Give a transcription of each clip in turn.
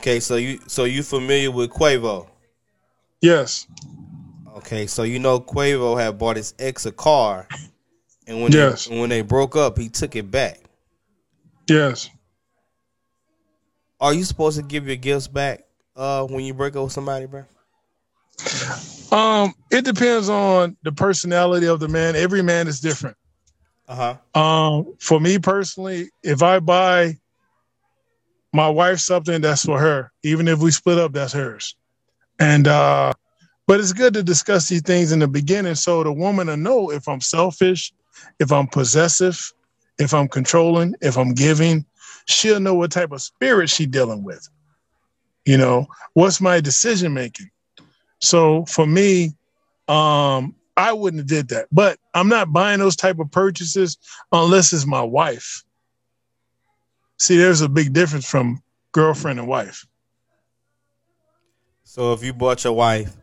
Okay, so you familiar with Quavo? Yes. Okay, so you know Quavo had bought his ex a car, and when they broke up, he took it back. Yes. Are you supposed to give your gifts back when you break up with somebody, bro? It depends on the personality of the man. Every man is different. Uh-huh. For me personally, if I buy my wife something, that's for her. Even if we split up, that's hers. And but it's good to discuss these things in the beginning so the woman will know if I'm selfish, if I'm possessive, if I'm controlling, if I'm giving. She'll know what type of spirit she's dealing with. You know, what's my decision making? So for me, I wouldn't have did that. But I'm not buying those type of purchases unless it's my wife. See, there's a big difference from girlfriend and wife. So if you bought your wife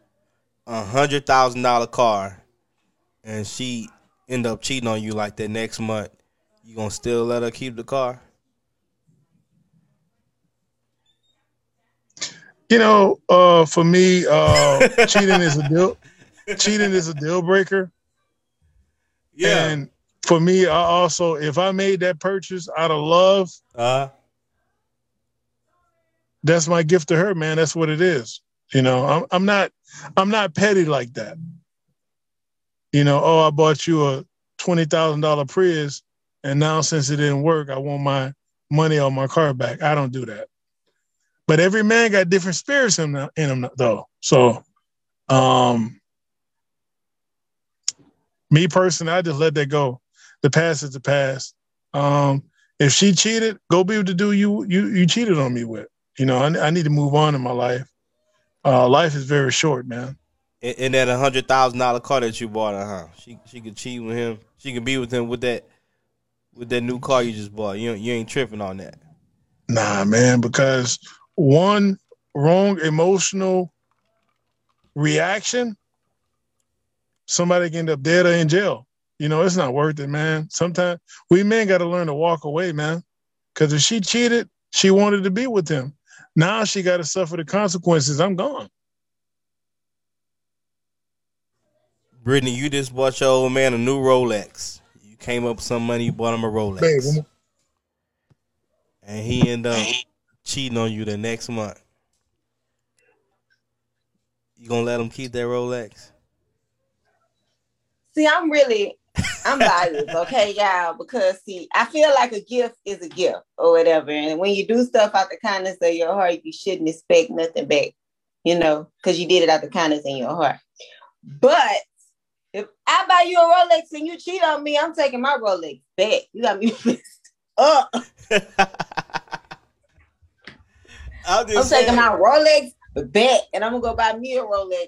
a $100,000 car and she end up cheating on you like that next month, you gonna still let her keep the car? You know, for me, cheating is a deal breaker. Yeah. And for me, I also, if I made that purchase out of love, that's my gift to her, man. That's what it is. You know, I'm not petty like that. You know, oh, I bought you a $20,000 Prius, and now since it didn't work, I want my money on my car back. I don't do that. But every man got different spirits in him, though. So, me personally, I just let that go. The past is the past. If she cheated, go be with the dude you cheated on me with. You know, I need to move on in my life. Life is very short, man. And that $100,000 car that you bought her, huh? She could cheat with him. She could be with him with that new car you just bought. You ain't tripping on that. Nah, man, because one wrong emotional reaction, somebody can end up dead or in jail. You know, it's not worth it, man. Sometimes we men got to learn to walk away, man, because if she cheated, she wanted to be with him. Now she got to suffer the consequences. I'm gone. Brittany, you just bought your old man a new Rolex. You came up with some money, you bought him a Rolex. Baby. And he end up cheating on you the next month. You gonna let him keep that Rolex? See, I'm biased, okay, y'all? Because, see, I feel like a gift is a gift or whatever. And when you do stuff out the kindness of your heart, you shouldn't expect nothing back, you know, because you did it out the kindness in your heart. But if I buy you a Rolex and you cheat on me, I'm taking my Rolex back. You got me pissed up. I'm taking my Rolex back, and I'm gonna go buy me a Rolex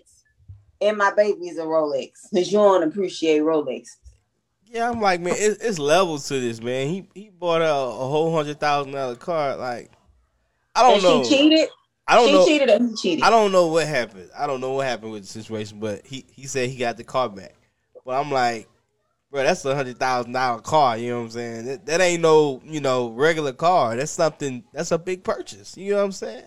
and my baby's a Rolex because you don't appreciate Rolex. Yeah, I'm like, man, it's levels to this, man. He bought out a whole $100,000 car. Like, I don't know. She cheated. She cheated or he cheated. I don't know what happened. I don't know what happened with the situation, but he said he got the car back. But I'm like, bro, that's a $100,000 car. You know what I'm saying? That ain't no, you know, regular car. That's something. That's a big purchase. You know what I'm saying?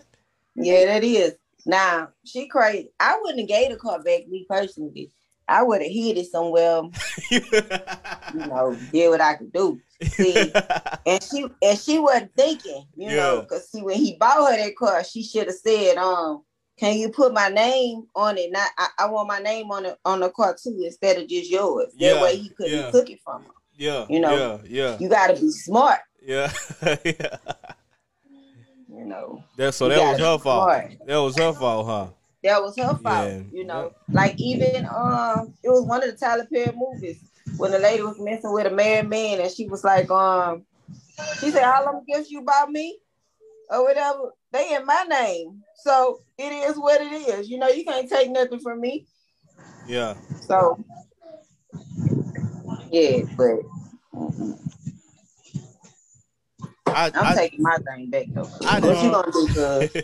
Yeah, that is. Nah, she crazy. I wouldn't have gave the car back, me personally. I would have hid it somewhere. You know, did what I could do. See, and she wasn't thinking. You know, because see, when he bought her that car, she should have said, can you put my name on it? Not, I want my name on the car too, instead of just yours. That way he couldn't took it from her. Yeah, you know. Yeah, you gotta be smart. Yeah, yeah. You know. That was her fault, huh? Yeah. You know, like even it was one of the Tyler Perry movies when the lady was messing with a married man, and she was like, she said, "How long gifts you bought me?" or whatever. They in my name. So it is what it is. You know, you can't take nothing from me. Yeah. So, yeah, but I'm taking my thing back, though. What you gonna do, cuz?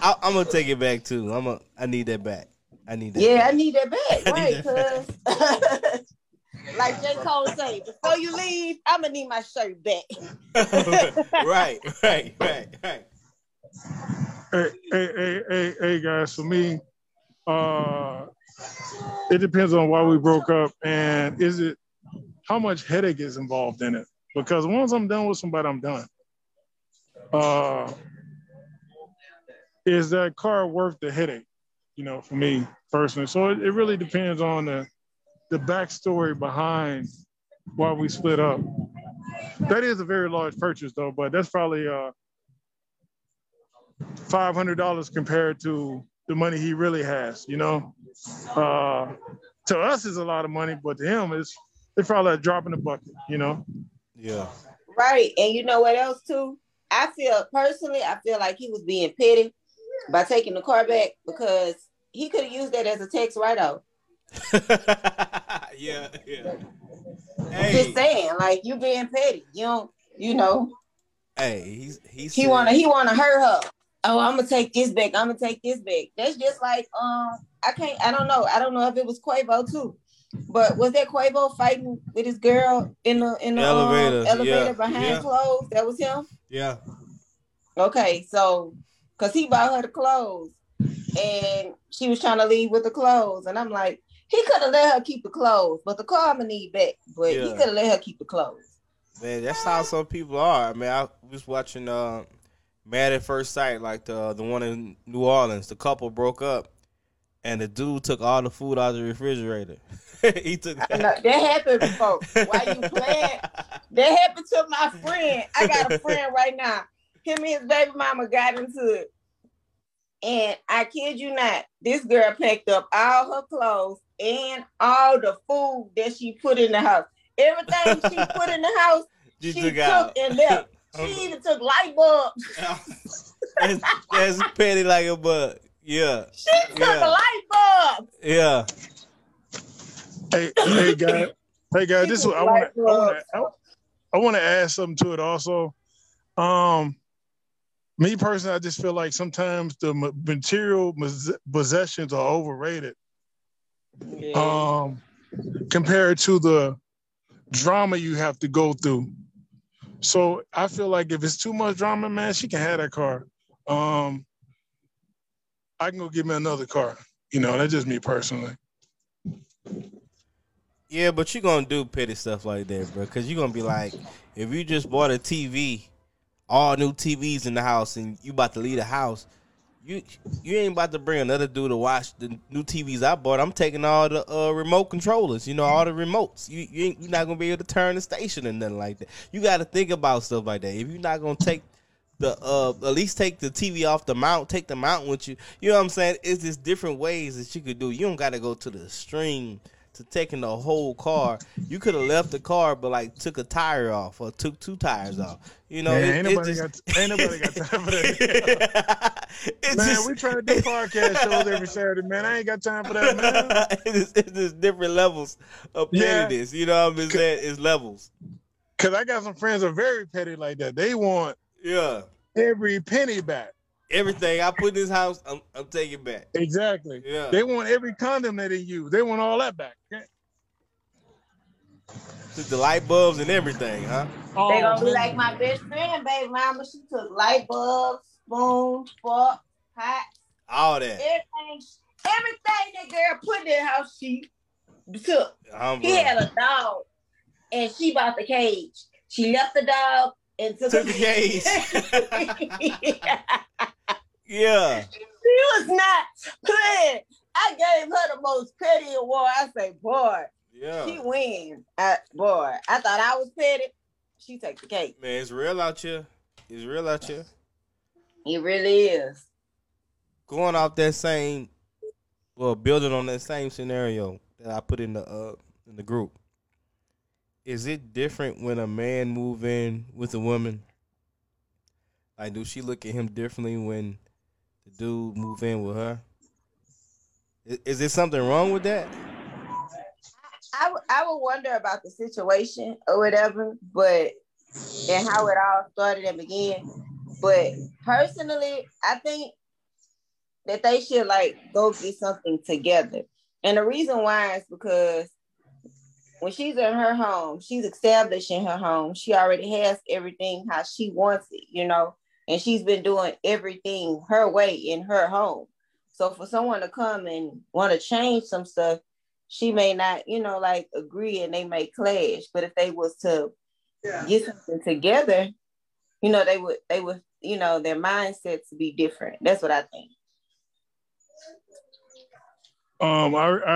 I'm gonna take it back, too. I need that back. I need that back. Right, cuz. Like J. Cole say, before you leave, I'm gonna need my shirt back. Right. Hey, guys, for me, it depends on why we broke up and is it how much headache is involved in it. Because once I'm done with somebody, I'm done. Is that car worth the headache? You know, for me personally. So it really depends on the backstory behind why we split up. That is a very large purchase though, but that's probably $500 compared to the money he really has, you know? To us is a lot of money, but to him it's probably a drop in the bucket, you know? Yeah. Right, and you know what else too? I feel like he was being petty by taking the car back because he could have used that as a tax write-off. yeah. Hey. Just saying, like, you being petty. You know. Hey, he wanna hurt her. Oh, I'm gonna take this back. I'm gonna take this back. That's just like I don't know if it was Quavo too, but was that Quavo fighting with his girl in the elevator behind clothes? That was him. Yeah. Okay, so because he bought her the clothes and she was trying to leave with the clothes, and I'm like, he could have let her keep the clothes, but the car I'm gonna need back. But yeah. He could have let her keep the clothes. Man, that's how some people are. I mean, I was watching Mad at First Sight, like the one in New Orleans. The couple broke up, and the dude took all the food out of the refrigerator. He took that. That happened before. Why you playing? That happened to my friend. I got a friend right now. Him and his baby mama got into it. And I kid you not, this girl packed up all her clothes and all the food that she put in the house. Everything she put in the house, she took and left. She even took light bulbs. That's petty like a bug. Yeah. She took a light bulb. Yeah. Hey guys, this is what I want to add something to it also. Me personally, I just feel like sometimes the material possessions are overrated, compared to the drama you have to go through. So I feel like if it's too much drama, man, she can have that car. I can go get me another car. You know, that's just me personally. Yeah, but you're going to do petty stuff like that, bro, because you're going to be like, if you just bought a TV, all new TVs in the house, and you about to leave the house, you ain't about to bring another dude to watch the new TVs I bought. I'm taking all the remote controllers, you know, all the remotes. You're not going to be able to turn the station and nothing like that. You got to think about stuff like that. If you're not going to take the, at least take the TV off the mount, take the mount with you. You know what I'm saying? It's just different ways that you could do. You don't got to go to the extreme to taking the whole car. You could have left the car, but like took a tire off or took two tires off. You know, man, ain't nobody got time for that. We try to do podcast shows every Saturday, man. I ain't got time for that, man. It's different levels of pettiness. Yeah. You know what I'm saying? It's levels. Because I got some friends that are very petty like that. They want every penny back. Everything I put in this house, I'm taking back. Exactly. Yeah. They want every condom that they use. They want all that back. Okay? The light bulbs and everything, huh? They gonna be like my best friend, baby mama. She took light bulbs, spoons, fork, pot, all that. Everything that girl put in her house, she took. He had a dog, and she bought the cage. She left the dog and took the cage. Yeah. She was not playing. I gave her the most petty award. I say, boy, she wins. I thought I was petty. She takes the cake. Man, it's real out here. It's real out here. It really is. Going off that same, building on that same scenario that I put in the group. Is it different when a man move in with a woman? Like, do she look at him differently when the dude move in with her? Is there something wrong with that? I would wonder about the situation or whatever, and how it all started and began. But personally, I think that they should like go get something together. And the reason why is because when she's in her home, she's established in her home. She already has everything how she wants it, you know. and she's been doing everything her way in her home. So for someone to come and want to change some stuff, she may not, you know, like agree, and they may clash. But if they was to get something together, you know, they would, you know, their mindsets be different. That's what I think. I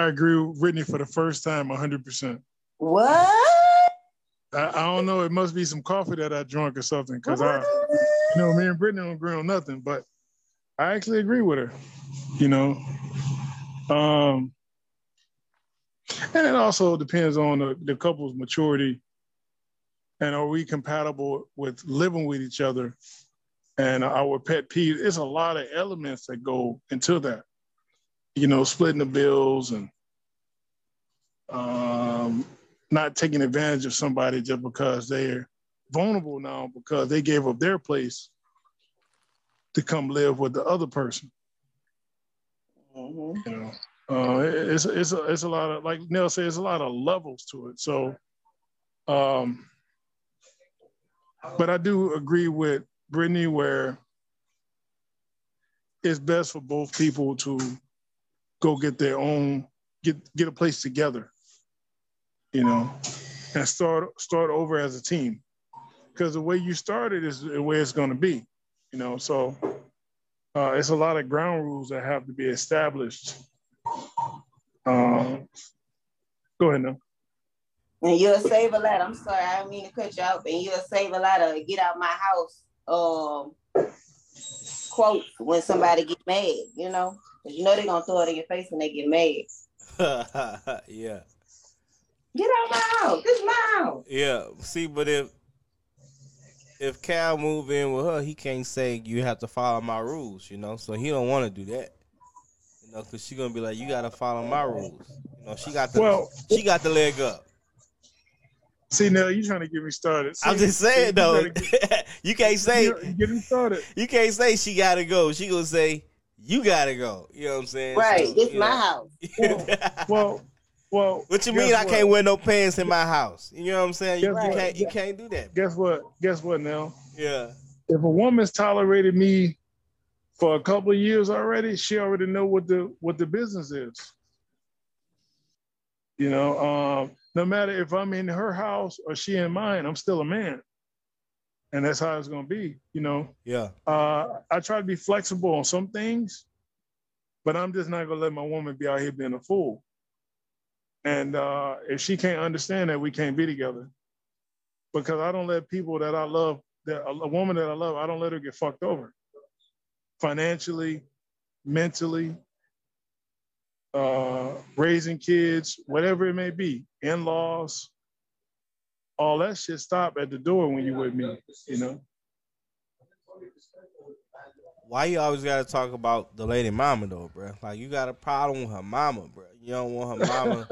agree with Whitney for the first time, 100%. What? I don't know. It must be some coffee that I drank or something, because me and Brittany don't agree on nothing, but I actually agree with her, you know. And it also depends on the couple's maturity, and are we compatible with living with each other and our pet peeves. It's a lot of elements that go into that, you know, splitting the bills and not taking advantage of somebody just because they're vulnerable now because they gave up their place to come live with the other person. Mm-hmm. You know, it's a lot of, like Nell said, it's a lot of levels to it. So, but I do agree with Brittany where it's best for both people to go get their own, get a place together, you know, and start over as a team. Because the way you started is the way it's going to be, you know. So it's a lot of ground rules that have to be established. Go ahead now. And you'll save a lot. I'm sorry, I didn't mean to cut you off. And you'll save a lot of "get out my house" quotes when somebody get mad, you know. Because you know they're going to throw it in your face when they get mad. Yeah. Get out my house. This is my house. Yeah. See, but if Kal move in with her, he can't say you have to follow my rules, you know. So he don't want to do that, you know, because she's going to be like, you got to follow my rules. You know, she got the leg up. See, now you trying to get me started. See, I'm just saying, though. You can't say. Get me started. You can't say she got to go. She going to say, you gotta go. You know what I'm saying? Right. So, it's my house. Well. What you mean? What? I can't wear no pants in my house. You know what I'm saying? You can't do that. Guess what? Now. Yeah. If a woman's tolerated me for a couple of years already, she already know what the business is. You know, no matter if I'm in her house or she in mine, I'm still a man. And that's how it's going to be, you know? Yeah. I try to be flexible on some things, but I'm just not going to let my woman be out here being a fool. And if she can't understand that, we can't be together. Because I don't let people that I love, a woman that I love, I don't let her get fucked over. Financially, mentally, raising kids, whatever it may be, in-laws. All that shit stop at the door when you with me, you know? Why you always got to talk about the lady mama, though, bro? Like, you got a problem with her mama, bro. You don't want her mama.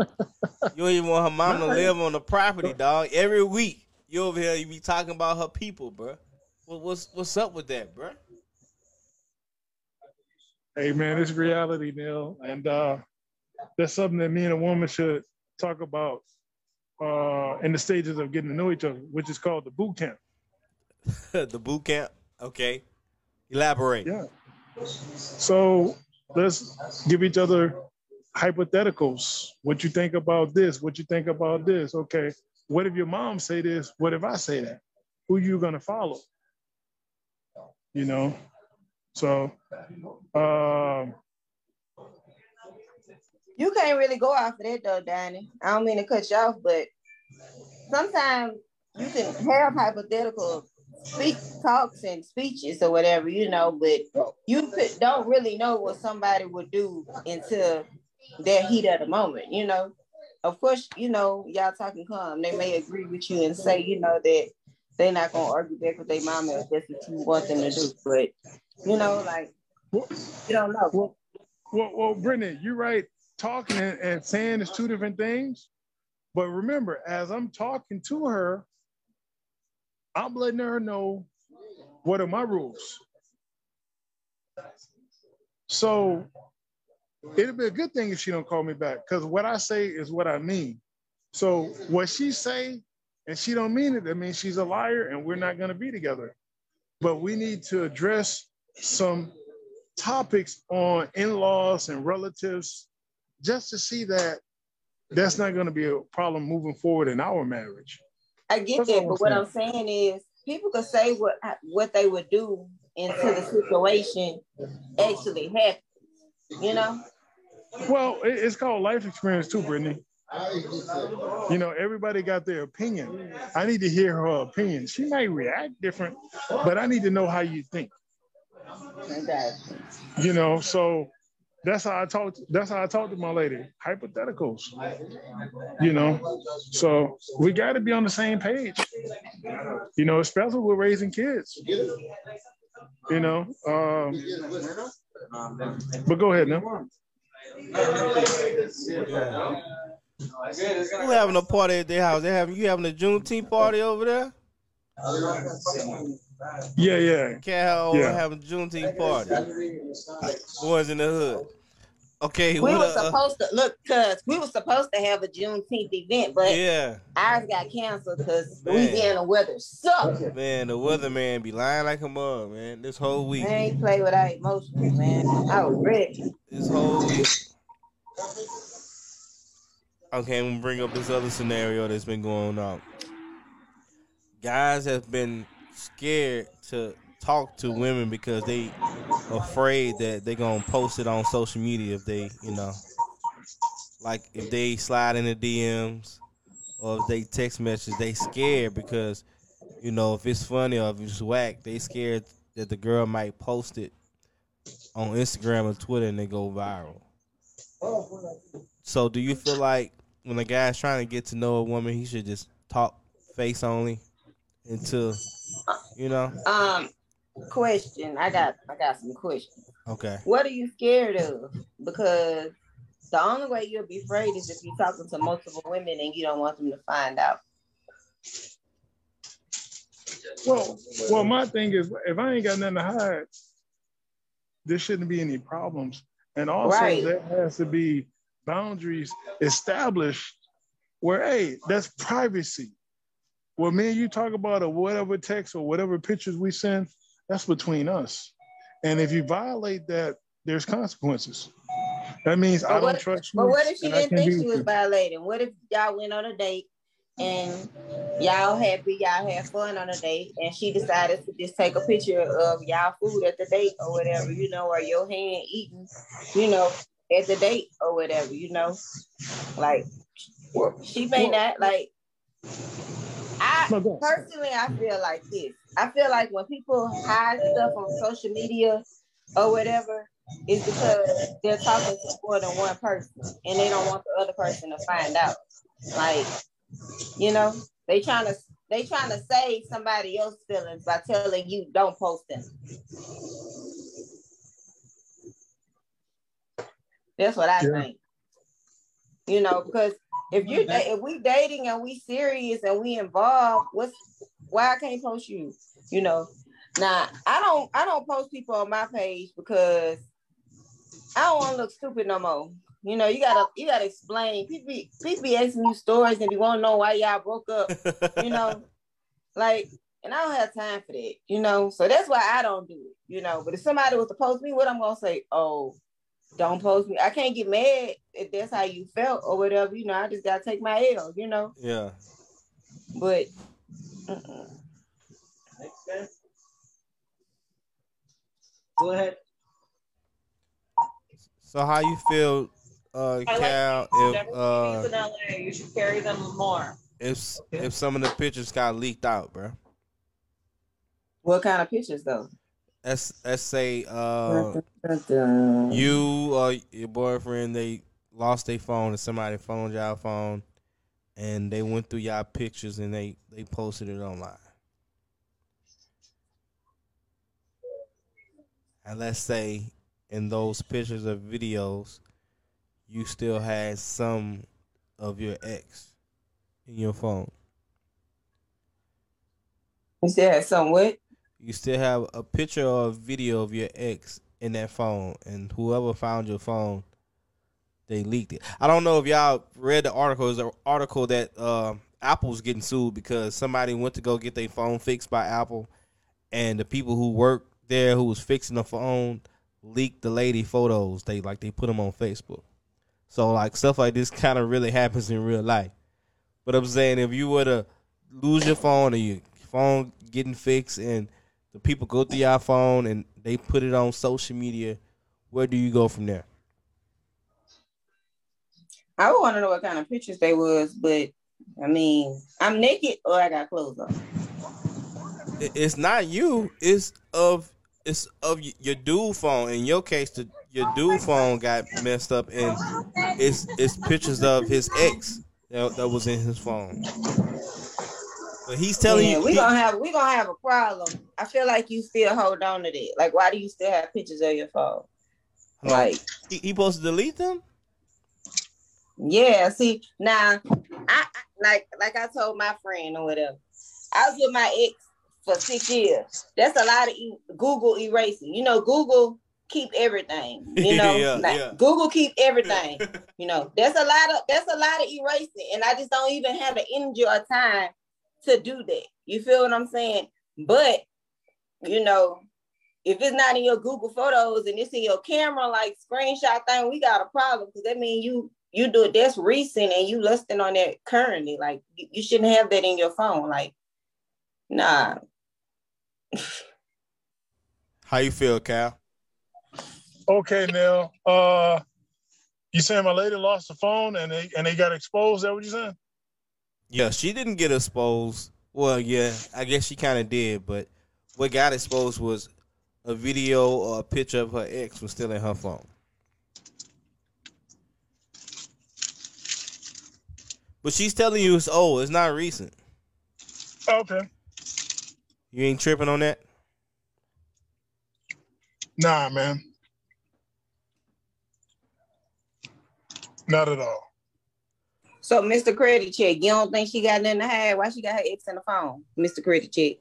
You don't even want her mama to live on the property, dog. Every week, you over here, you be talking about her people, bro. Well, what's up with that, bro? Hey, man, it's reality, Neil. And that's something that me and a woman should talk about in the stages of getting to know each other, which is called the boot camp. The boot camp? Okay. Elaborate. Yeah. So let's give each other hypotheticals. What you think about this? What you think about this? Okay. What if your mom say this? What if I say that? Who you going to follow? You know? So, you can't really go off of that, though, Donnie. I don't mean to cut you off, but sometimes you can have hypothetical talks and speeches or whatever, you know, but you don't really know what somebody would do until their heat of the moment, you know. Of course, you know, y'all talking calm. They may agree with you and say, you know, that they're not going to argue back with their mama if that's what you want them to do. But, you know, like, you don't know. Well, Brittany, you're right. Talking and saying is two different things. But remember, as I'm talking to her, I'm letting her know what are my rules. So it'll be a good thing if she don't call me back, because what I say is what I mean. So what she say and she don't mean it, that means she's a liar and we're not going to be together. but we need to address some topics on in-laws and relatives just to see that that's not going to be a problem moving forward in our marriage. I get that, but what I'm saying is people could say what they would do until the situation actually happens, you know? Well, it's called life experience too, Brittany. You know, everybody got their opinion. I need to hear her opinion. She might react different, but I need to know how you think. Okay. You know, so that's how I talk to my lady. Hypotheticals. You know, so we got to be on the same page. You know, especially with raising kids. You know, but go ahead now. Who having a party at their house? You having a Juneteenth party over there? Yeah. Cal having a Juneteenth party. Boys in the hood. Okay, we were supposed to look, cause we were supposed to have a Juneteenth event, but ours got canceled because Louisiana weather sucked. Man, the weather man be lying like a mug, man. This whole week. I ain't play with our emotions, man. I was ready. This whole week. Okay, I'm going to bring up this other scenario that's been going on. Guys have been scared to talk to women because they afraid that they're going to post it on social media if they, you know, like if they slide in the DMs or if they text message, they scared because, you know, if it's funny or if it's whack, they scared that the girl might post it on Instagram or Twitter and they go viral. So do you feel like when a guy's trying to get to know a woman, he should just talk face only until, you know? Question. I got some questions. Okay. What are you scared of? Because the only way you'll be afraid is if you're talking to multiple women and you don't want them to find out. Well, my thing is, if I ain't got nothing to hide, there shouldn't be any problems. And also there has to be boundaries established where, hey, that's privacy. Well, me and you talk about or whatever text or whatever pictures we send, that's between us. And if you violate that, there's consequences. That means I don't trust you. But what if she didn't think she was violating? What if y'all went on a date and y'all happy, y'all had fun on a date, and she decided to just take a picture of y'all food at the date or whatever, you know, or your hand eating, you know, at the date or whatever, you know, like she may not like. I feel like this. I feel like when people hide stuff on social media or whatever, it's because they're talking to more than one person and they don't want the other person to find out. Like, you know, they trying to save somebody else's feelings by telling you don't post them. That's what I think. You know, because if we dating and we serious and we involved, why I can't post you? You know, now I don't post people on my page because I don't want to look stupid no more. You know, you gotta explain. People be asking you stories and you want to know why y'all broke up. You know, like, and I don't have time for that. You know, so that's why I don't do it. You know, but if somebody was to post me, what I'm gonna say? Oh, don't post me. I can't get mad if that's how you felt or whatever. You know, I just gotta take my L, you know? Yeah. But, Makes sense. Go ahead. So how you feel, Cal, if LA, you should carry them more. If some of the pictures got leaked out, bro. What kind of pictures, though? Let's say you or your boyfriend, they lost their phone and somebody phoned y'all phone and they went through y'all pictures and they posted it online. And let's say in those pictures or videos, you still had some of your ex in your phone. You still had some what? You still have a picture or a video of your ex in that phone, and whoever found your phone, they leaked it. I don't know if y'all read the article. It was an article that Apple's getting sued because somebody went to go get their phone fixed by Apple, and the people who worked there who was fixing the phone leaked the lady photos. They put them on Facebook. So like stuff like this kind of really happens in real life. But I'm saying if you were to lose your phone or your phone getting fixed and the people go through your phone and they put it on social media, where do you go from there? I would want to know what kind of pictures they was, but I mean, I'm naked or I got clothes on. It's not you. It's of your dude phone. In your case, your dude phone got messed up, and it's pictures of his ex that was in his phone. But he's telling you we gonna have a problem. I feel like you still hold on to that. Like, why do you still have pictures of your phone? Like, he supposed to delete them? Yeah, see, now, I told my friend or whatever, I was with my ex for 6 years. That's a lot of Google erasing. You know, Google keep everything. You know, Google keep everything. You know, that's a lot of erasing, and I just don't even have the energy or time to do that. You feel what I'm saying? But you know, if it's not in your Google Photos and it's in your camera, like screenshot thing, we got a problem because that means you do it. That's recent, and you lusting on that currently. Like you shouldn't have that in your phone. Like, nah. How you feel, Kal? Okay, now, you saying my lady lost the phone and they got exposed? Is that what you saying? Yeah, she didn't get exposed. Well, yeah, I guess she kind of did, but what got exposed was a video or a picture of her ex was still in her phone. But she's telling you it's old. It's not recent. Okay. You ain't tripping on that? Nah, man. Not at all. So, Mr. Credit Check, you don't think she got nothing to hide? Why she got her ex on the phone, Mr. Credit Check?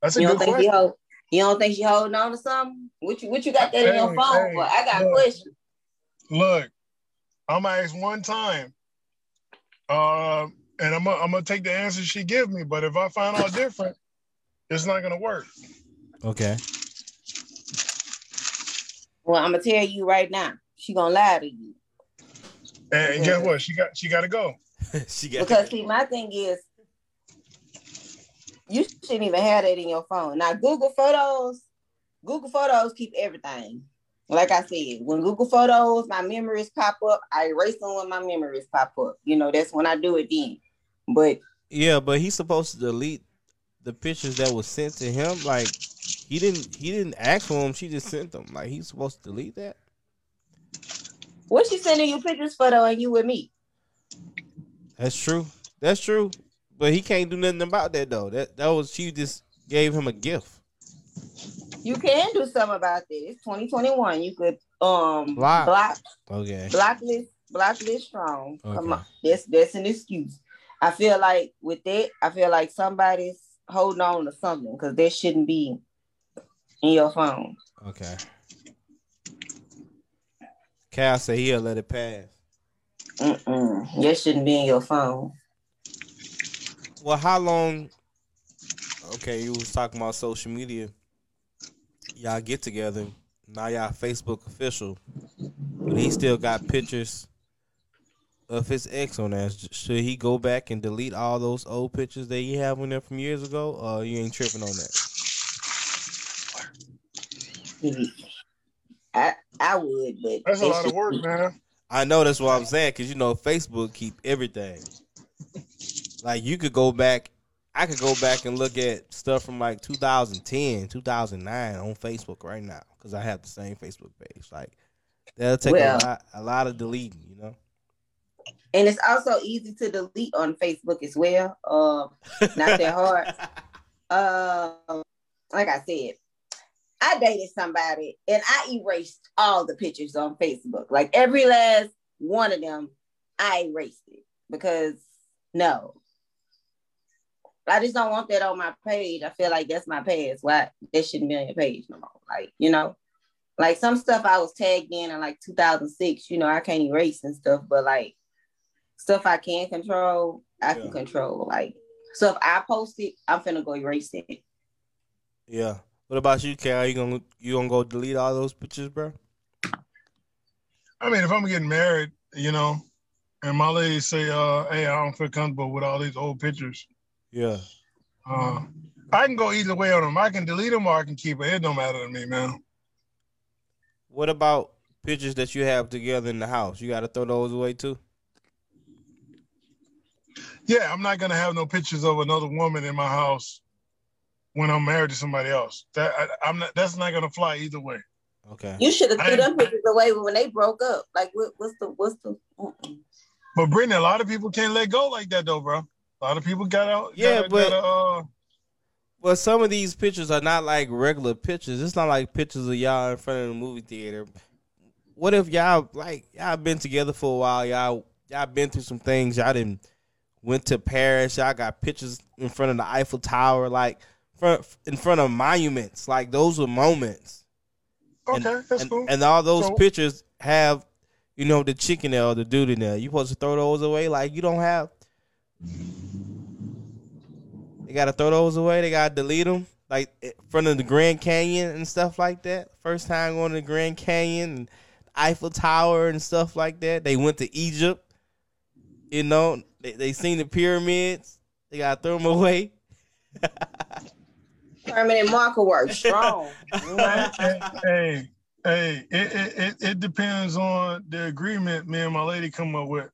That's a good question. You don't think she holding on to something? What you got that in your phone for? I got a question. Look. I'm gonna ask one time, and I'm gonna take the answer she give me. But if I find out different, it's not gonna work. Okay. Well, I'm gonna tell you right now, she gonna lie to you. And guess what? She got to go. See, my thing is, you shouldn't even have that in your phone. Now, Google Photos keep everything. Like I said, when Google Photos, my memories pop up, I erase them when my memories pop up. You know, that's when I do it then. But yeah, but he's supposed to delete the pictures that was sent to him. Like he didn't ask for them, she just sent them. Like he's supposed to delete that. What she sending you pictures for though, and you with me? That's true. But he can't do nothing about that though. That was, she just gave him a gift. You can do something about this. It's 2021. You could blacklist strong. Okay. Come on. That's an excuse. I feel like with that, somebody's holding on to something because that shouldn't be in your phone. Okay. Kal said he'll let it pass. That shouldn't be in your phone. Well, how long? Okay, you was talking about social media. Y'all get together. Now y'all Facebook official. But he still got pictures of his ex on there. Should he go back and delete all those old pictures that he have on there from years ago? Or you ain't tripping on that? I would, but that's a lot of work, man. I know, that's what I'm saying. Because, you know, Facebook keep everything. Like, you could go back. I could go back and look at stuff from like 2010, 2009 on Facebook right now because I have the same Facebook page. Like, that'll take a lot of deleting, you know? And it's also easy to delete on Facebook as well. Not that hard. Like I said, I dated somebody and I erased all the pictures on Facebook. Like, every last one of them, I erased it because, no. I just don't want that on my page. I feel like that's my past. Why that shouldn't be on your page no more? Like, you know, like some stuff I was tagged in like 2006. You know, I can't erase and stuff, but like stuff I can control, I can control. Like So if I post it, I'm finna go erase it. Yeah. What about you, Kal? You gonna go delete all those pictures, bro? I mean, if I'm getting married, you know, and my lady say, hey, I don't feel comfortable with all these old pictures. Yeah. I can go either way on them. I can delete them or I can keep it. It don't matter to me, man. What about pictures that you have together in the house? You got to throw those away too? Yeah, I'm not going to have no pictures of another woman in my house when I'm married to somebody else. That's not going to fly either way. Okay. You should have threw them pictures away when they broke up. Like, what's the? Mm-mm. But Brittany, a lot of people can't let go like that, though, bro. A lot of people got out. Yeah, but some of these pictures are not like regular pictures. It's not like pictures of y'all in front of the movie theater. What if y'all been together for a while? Y'all been through some things. Y'all didn't went to Paris. Y'all got pictures in front of the Eiffel Tower, like in front of monuments. Like those were moments. Okay, that's cool. And all those pictures have, you know, the chick in there or the dude in there. You supposed to throw those away? Like, you don't have. They got to throw those away. They got to delete them. Like, in front of the Grand Canyon and stuff like that. First time going to the Grand Canyon and Eiffel Tower and stuff like that. They went to Egypt. You know, they seen the pyramids. They got to throw them away. Permanent marker work, strong. hey, it depends on the agreement me and my lady come up with.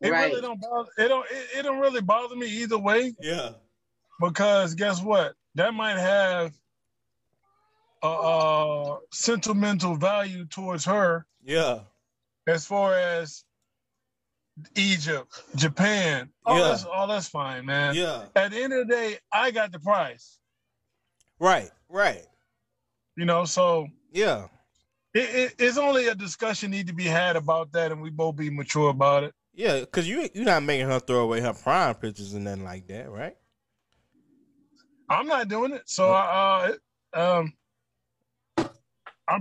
It don't really bother me either way. Yeah. Because guess what? That might have a sentimental value towards her. Yeah. As far as Egypt, Japan, that's fine, man. Yeah. At the end of the day, I got the prize. Right. You know, so yeah, it's only a discussion need to be had about that, and we both be mature about it. Yeah, because you're not making her throw away her prime pictures and nothing like that, right? I'm not doing it, so I'm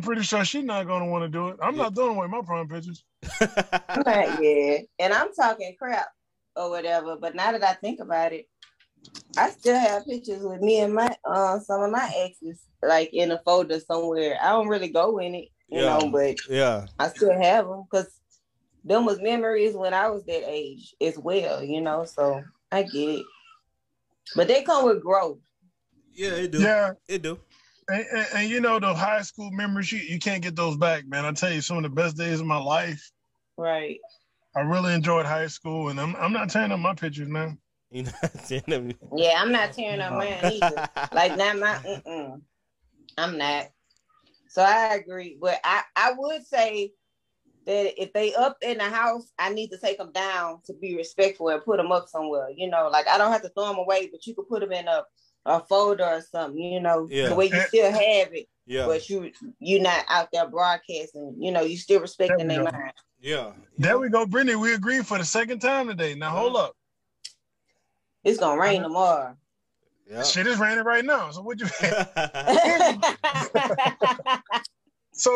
pretty sure she's not gonna want to do it. I'm not throwing away my prime pictures. Yeah, and I'm talking crap or whatever. But now that I think about it, I still have pictures with me and my some of my exes, like in a folder somewhere. I don't really go in it, you know, but yeah, I still have them because them was memories when I was that age as well, you know. So I get it, but they come with growth. Yeah, it do. Yeah, it do. And you know, the high school memories, you can't get those back, man. I tell you, some of the best days of my life. Right. I really enjoyed high school, and I'm not tearing up my pictures, man. You're not tearing up. Yeah, I'm not tearing up mine either. Like, not my, I'm not. So I agree. But I would say that if they up in the house, I need to take them down to be respectful and put them up somewhere. You know, like, I don't have to throw them away, but you could put them in a folder or something, you know, the way you still have it. Yeah. But you're not out there broadcasting. You know, you still respecting their mind. Yeah. There we go, Brittany. We agree for the second time today. Now, hold up. It's gonna rain tomorrow. Yeah. Shit is raining right now. So what you? So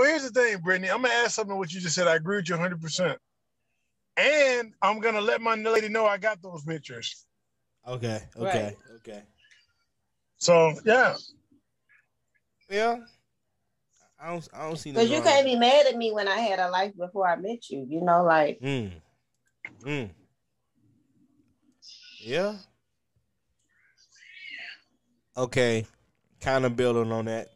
here's the thing, Brittany. I'm gonna add something to what you just said. I agree with you 100%. And I'm gonna let my lady know I got those pictures. Okay. So yeah. I don't see. Because you can't be mad at me when I had a life before I met you. You know, like. Yeah. Okay, kind of building on that.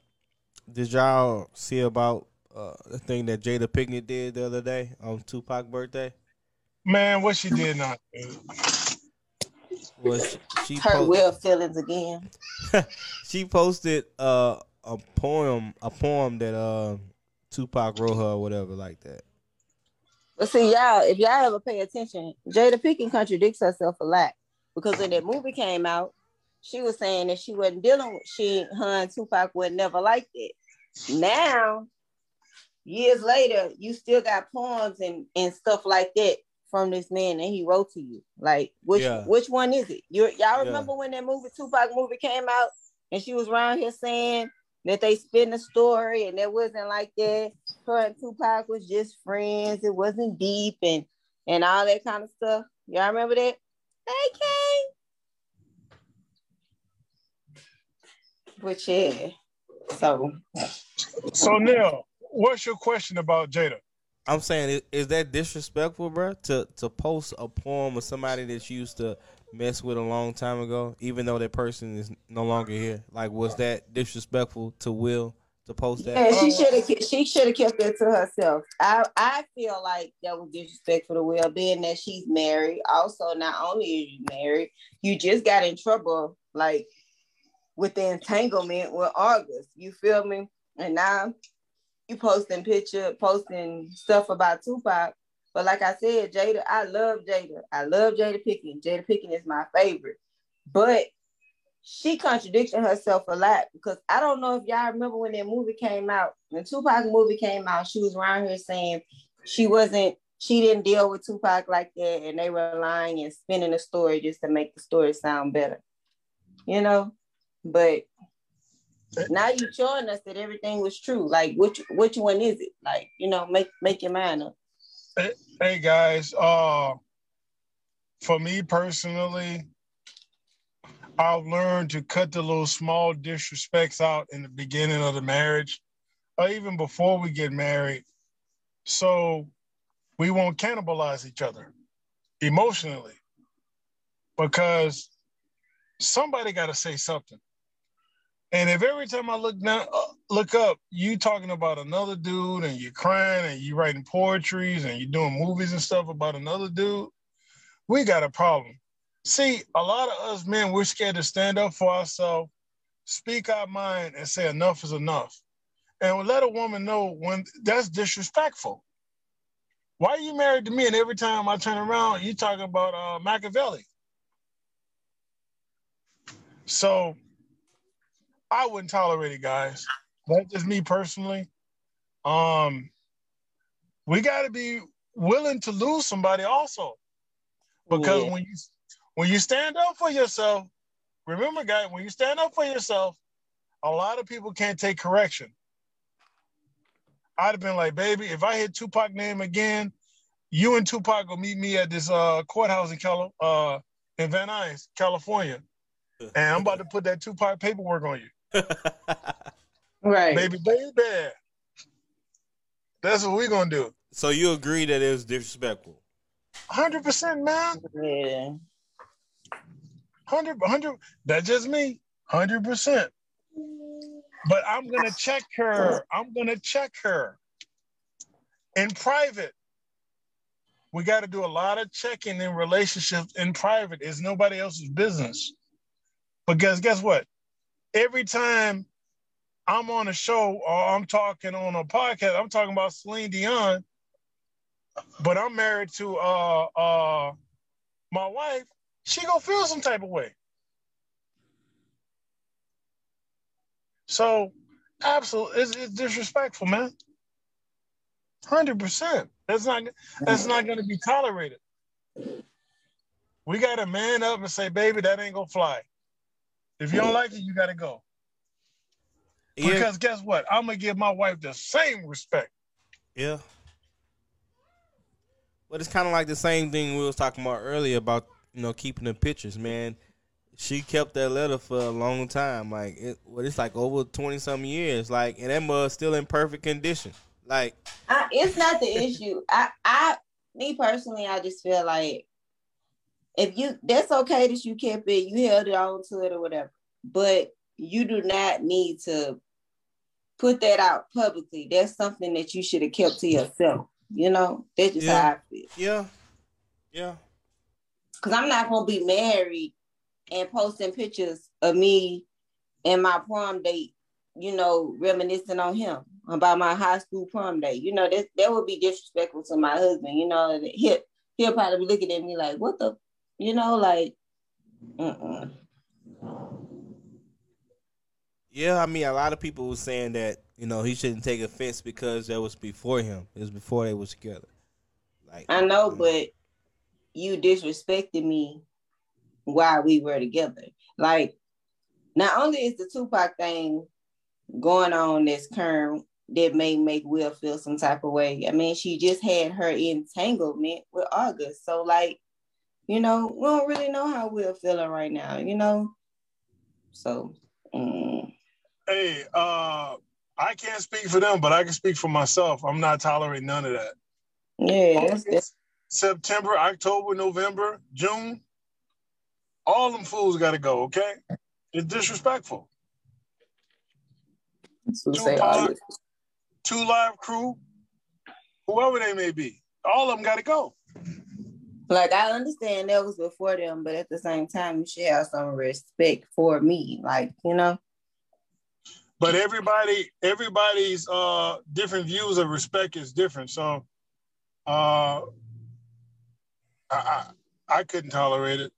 Did y'all see about the thing that Jada Pinkett did the other day on Tupac's birthday? Man, what she did not do was she her Will feelings again. She posted a poem that Tupac wrote her or whatever like that. But see, y'all, if y'all ever pay attention, Jada Pinkett contradicts herself a lot. Because when that movie came out, she was saying that she wasn't dealing with her and Tupac would never like it. Now, years later, you still got poems and stuff like that from this man that he wrote to you. Like, which one is it? Y'all remember when that Tupac movie came out and she was around here saying that they spin the story and it wasn't like that. Her and Tupac was just friends. It wasn't deep and all that kind of stuff. Y'all remember that? They came Which is so. So now, what's your question about Jada? I'm saying, is that disrespectful, bro? To post a poem of somebody that you used to mess with a long time ago, even though that person is no longer here. Like, was that disrespectful to Will to post that? Yeah, she should have kept that to herself. I feel like that was disrespectful to Will, being that she's married. Also, not only are you married, you just got in trouble, like, with the entanglement with August. You feel me? And now you posting stuff about Tupac. But like I said, Jada, I love Jada. I love Jada Pinkett. Jada Pinkett is my favorite. But she contradicting herself a lot, because I don't know if y'all remember when that movie came out. When Tupac's movie came out, she was around here saying she didn't deal with Tupac like that, and they were lying and spinning the story just to make the story sound better. You know? But now you're showing us that everything was true. Like, which one is it? Like, you know, make your mind up. Hey guys, for me personally, I've learned to cut the little small disrespects out in the beginning of the marriage, or even before we get married, so we won't cannibalize each other emotionally, because somebody got to say something. And if every time I look up, you talking about another dude and you're crying and you writing poetries and you're doing movies and stuff about another dude, we got a problem. See, a lot of us men, we're scared to stand up for ourselves, speak our mind, and say enough is enough. And we'll let a woman know when that's disrespectful. Why are you married to me and every time I turn around, you talking about Machiavelli? So I wouldn't tolerate it, guys. That's just me personally. We got to be willing to lose somebody also, because when you stand up for yourself, remember, guys, when you stand up for yourself, a lot of people can't take correction. I'd have been like, baby, if I hit Tupac's name again, you and Tupac will meet me at this courthouse in Van Nuys, California, and I'm about to put that Tupac paperwork on you. Right, baby, that's what we're gonna do. So you agree that it was disrespectful? 100%, man. Yeah, 100. That's just me, 100%. But I'm gonna check her. In private. We got to do a lot of checking in relationships in private. It's nobody else's business. But guess what? Every time I'm on a show or I'm talking on a podcast, I'm talking about Celine Dion, but I'm married to my wife, she gonna feel some type of way. So, absolutely, it's disrespectful, man. 100%. That's not gonna be tolerated. We gotta man up and say, baby, that ain't gonna fly. If you don't like it, you got to go. Yeah. Because guess what? I'm going to give my wife the same respect. Yeah. But it's kind of like the same thing we was talking about earlier about, you know, keeping the pictures, man. She kept that letter for a long time. Like, it's like over 20-something years. Like, and that mug's still in perfect condition. Like. It's not the issue. Me personally, I just feel like, if you, that's okay that you kept it, you held it on to it or whatever, but you do not need to put that out publicly. That's something that you should have kept to yourself. You know, that's just how I feel. Yeah, yeah. Because I'm not gonna be married and posting pictures of me and my prom date. You know, reminiscing on him about my high school prom date. You know, that would be disrespectful to my husband. You know, and he'll probably be looking at me like, what the. You know, like, Yeah, I mean, a lot of people were saying that, you know, he shouldn't take offense because that was before him. It was before they was together. Like, I know, but you disrespected me while we were together. Like, not only is the Tupac thing going on that's current that may make Will feel some type of way. I mean, she just had her entanglement with August. So, like, you know, we don't really know how we're feeling right now, you know? So, Hey, I can't speak for them, but I can speak for myself. I'm not tolerating none of that. Yeah. August, September, October, November, June, all them fools got to go, okay? It's disrespectful. Tupac, Two Live Crew, whoever they may be, all of them got to go. Like, I understand that was before them, but at the same time, you should have some respect for me, like, you know? But everybody's different views of respect is different. So I couldn't tolerate it,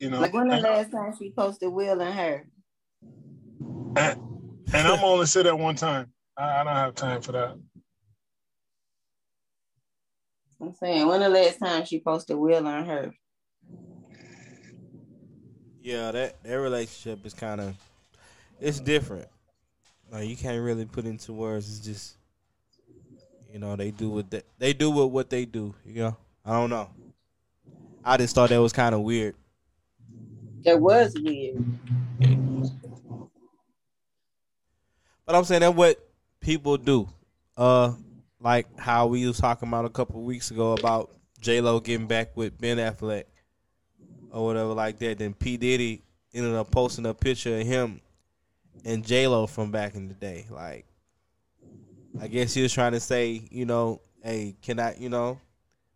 you know. Like, when the last time she posted Will and her? And I'm only said that one time. I don't have time for that. I'm saying, when the last time she posted Will and her? Yeah, that relationship is kind of, it's different. Like, you can't really put into words. It's just, you know, they do what they do with what they do. You know, I don't know. I just thought that was kind of weird. That was weird. But I'm saying that what people do, like how we was talking about a couple of weeks ago about J-Lo getting back with Ben Affleck or whatever like that. Then P. Diddy ended up posting a picture of him and J-Lo from back in the day. Like, I guess he was trying to say, you know, hey, can I, you know,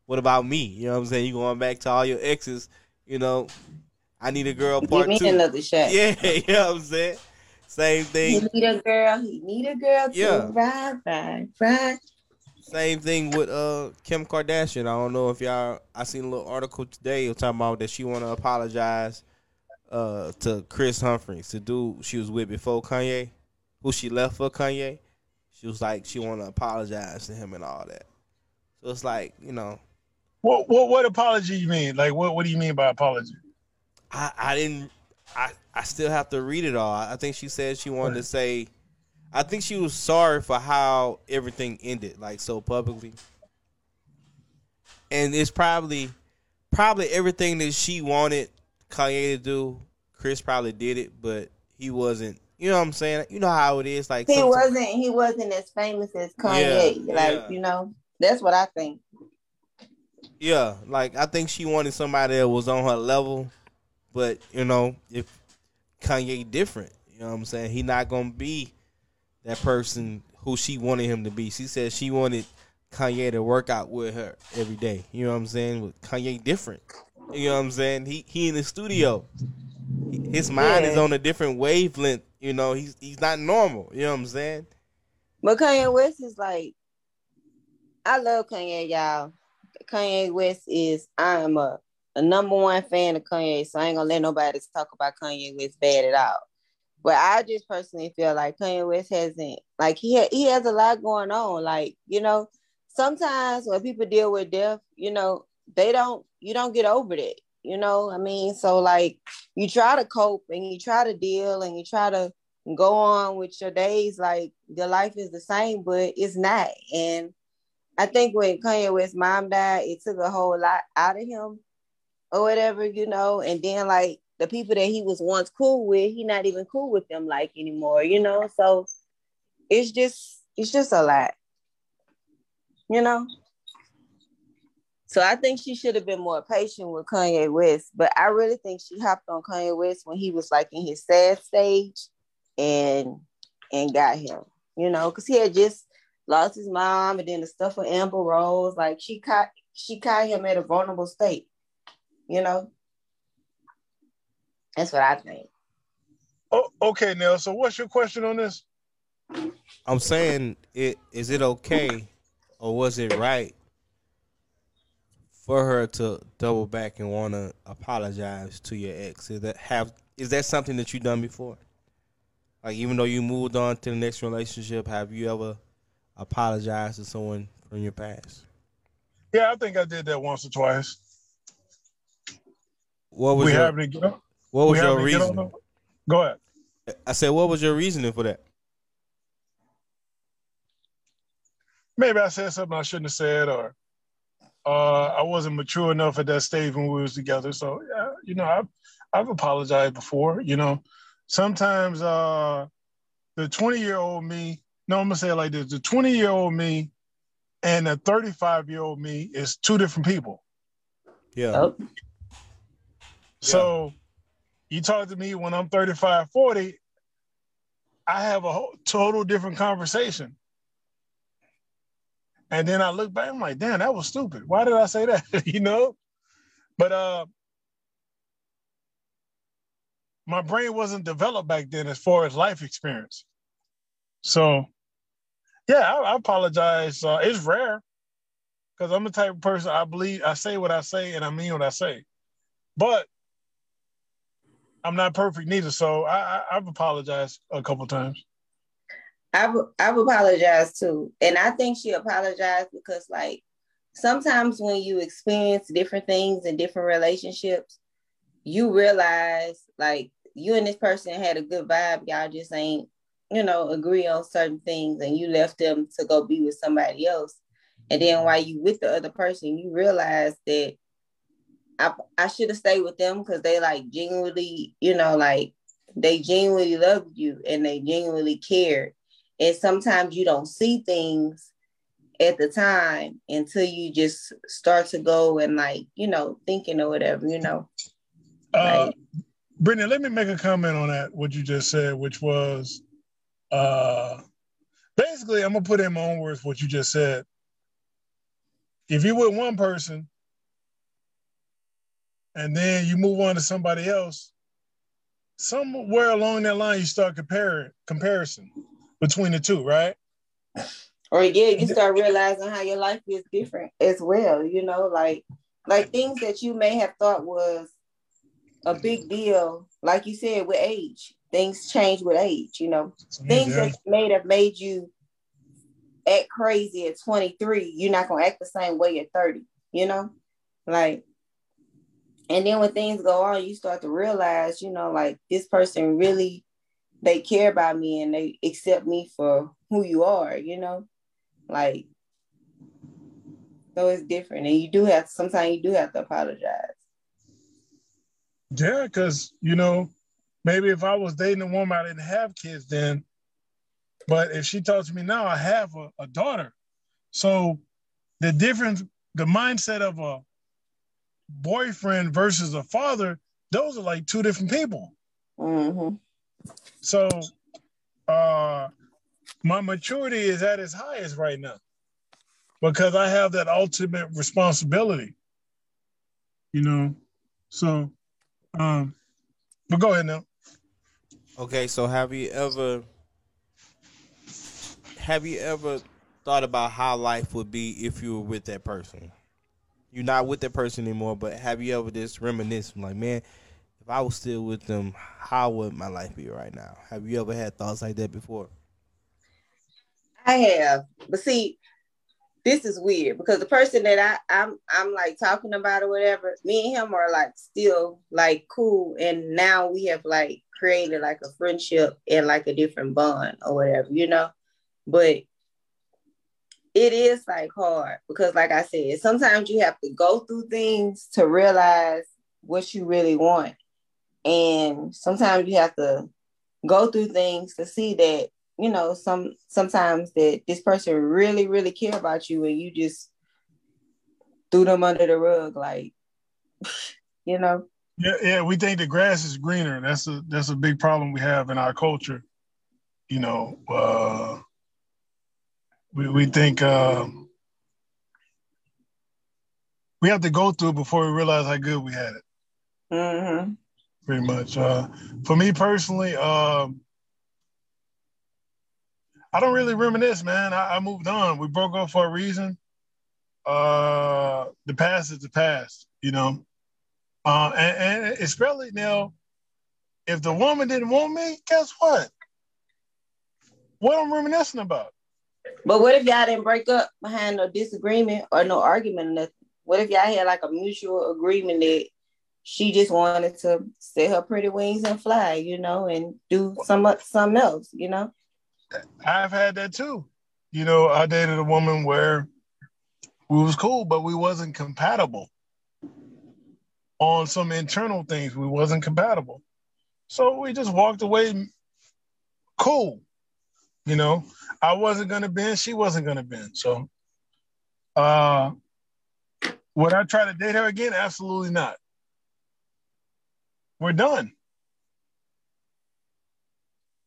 what about me? You know what I'm saying? You going back to all your exes, you know, I need a girl part two. Give me another shot. Yeah, you know what I'm saying? Same thing. He need a girl yeah. too. Right. Same thing with Kim Kardashian. I don't know if y'all, I seen a little article today talking about that she want to apologize to Chris Humphries, the dude she was with before Kanye, who she left for Kanye. She was like, she want to apologize to him and all that. So it's like, you know. What apology you mean? Like, what do you mean by apology? I still have to read it all. I think she said she wanted to say, I think she was sorry for how everything ended, like, so publicly. And it's probably everything that she wanted Kanye to do, Chris probably did it, but he wasn't. You know what I'm saying? You know how it is. Like, he wasn't as famous as Kanye. Yeah, like, yeah. You know, that's what I think. Yeah, like, I think she wanted somebody that was on her level, but you know, if Kanye different, you know what I'm saying? He not gonna be that person who she wanted him to be. She said she wanted Kanye to work out with her every day. You know what I'm saying? With Kanye different. You know what I'm saying? He in the studio. His mind is on a different wavelength. You know, he's not normal. You know what I'm saying? But Kanye West is like, I love Kanye, y'all. Kanye West is, I'm a number one fan of Kanye, so I ain't gonna let nobody talk about Kanye West bad at all. But I just personally feel like Kanye West hasn't, like, he has a lot going on. Like, you know, sometimes when people deal with death, you know, you don't get over that, you know I mean? So like, you try to cope and you try to deal and you try to go on with your days, like your life is the same, but it's not. And I think when Kanye West's mom died, it took a whole lot out of him or whatever, you know? And then like the people that he was once cool with, he not even cool with them like anymore, you know? So it's just a lot, you know? So I think she should have been more patient with Kanye West, but I really think she hopped on Kanye West when he was like in his sad stage and got him, you know, because he had just lost his mom and then the stuff with Amber Rose. Like, she caught him at a vulnerable state, you know? That's what I think. Oh, okay, Nell. So what's your question on this? I'm saying, is it okay or was it right for her to double back and want to apologize to your ex? Is that something that you done before? Like, even though you moved on to the next relationship, have you ever apologized to someone from your past? Yeah, I think I did that once or twice. What was your reason? Go ahead. I said, what was your reasoning for that? Maybe I said something I shouldn't have said, or I wasn't mature enough at that stage when we was together. So, yeah, you know, I've apologized before, you know. Sometimes the 20-year-old me, no, I'm going to say it like this. The 20-year-old me and the 35-year-old me is two different people. Yeah. Oh. So you talk to me when I'm 35, 40, I have a whole, total different conversation. And then I look back, I'm like, damn, that was stupid. Why did I say that? You know? But my brain wasn't developed back then as far as life experience. So, yeah, I apologize. It's rare because I'm the type of person, I believe, I say what I say and I mean what I say. But I'm not perfect neither, so I've apologized a couple times. I've apologized too. And I think she apologized because, like, sometimes when you experience different things in different relationships, you realize, like, you and this person had a good vibe. Y'all just ain't, you know, agree on certain things, and you left them to go be with somebody else. And then while you with the other person, you realize that I should have stayed with them because they, like, genuinely, you know, like, they genuinely loved you and they genuinely cared. And sometimes you don't see things at the time until you just start to go and, like, you know, thinking or whatever, you know. Like, Brittany, let me make a comment on that, what you just said, which was basically, I'm going to put in my own words what you just said. If you're with one person, and then you move on to somebody else, somewhere along that line, you start comparison between the two, right? Or yeah, you start realizing how your life is different as well, you know, like things that you may have thought was a big deal, like you said, with age, things change with age, you know, things that may have made you act crazy at 23, you're not going to act the same way at 30, you know, like. And then when things go on, you start to realize, you know, like, this person really, they care about me and they accept me for who you are, you know, like, so it's different. And you do have, sometimes you do have to apologize. Yeah, because, you know, maybe if I was dating a woman, I didn't have kids then, but if she talks to me now, I have a daughter. So the difference, the mindset of a boyfriend versus a father, those are like two different people. Mm-hmm. So my maturity is at its highest right now because I have that ultimate responsibility, you know. So but go ahead now. Okay, so have you ever thought about how life would be if you were with that person? You're not with that person anymore, but have you ever just reminisced, like, man, if I was still with them, how would my life be right now? Have you ever had thoughts like that before? I have, but see, this is weird because the person that I'm like talking about or whatever, me and him are like still like cool, and now we have like created like a friendship and like a different bond or whatever, you know, but it is like hard because, like I said, sometimes you have to go through things to realize what you really want. And sometimes you have to go through things to see that, you know, sometimes that this person really, really care about you and you just threw them under the rug, like, you know. Yeah, we think the grass is greener. That's a big problem we have in our culture, you know. We think we have to go through it before we realize how good we had it. Mm-hmm. Pretty much. For me personally, I don't really reminisce, man. I moved on. We broke up for a reason. The past is the past, you know. And especially now, if the woman didn't want me, guess what? What I'm reminiscing about? But what if y'all didn't break up behind no disagreement or no argument or nothing? What if y'all had like a mutual agreement that she just wanted to set her pretty wings and fly, you know, and do something else, you know? I've had that too. You know, I dated a woman where we was cool, but we wasn't compatible on some internal things. We wasn't compatible. So we just walked away cool. You know, I wasn't going to bend. She wasn't going to bend. So would I try to date her again? Absolutely not. We're done.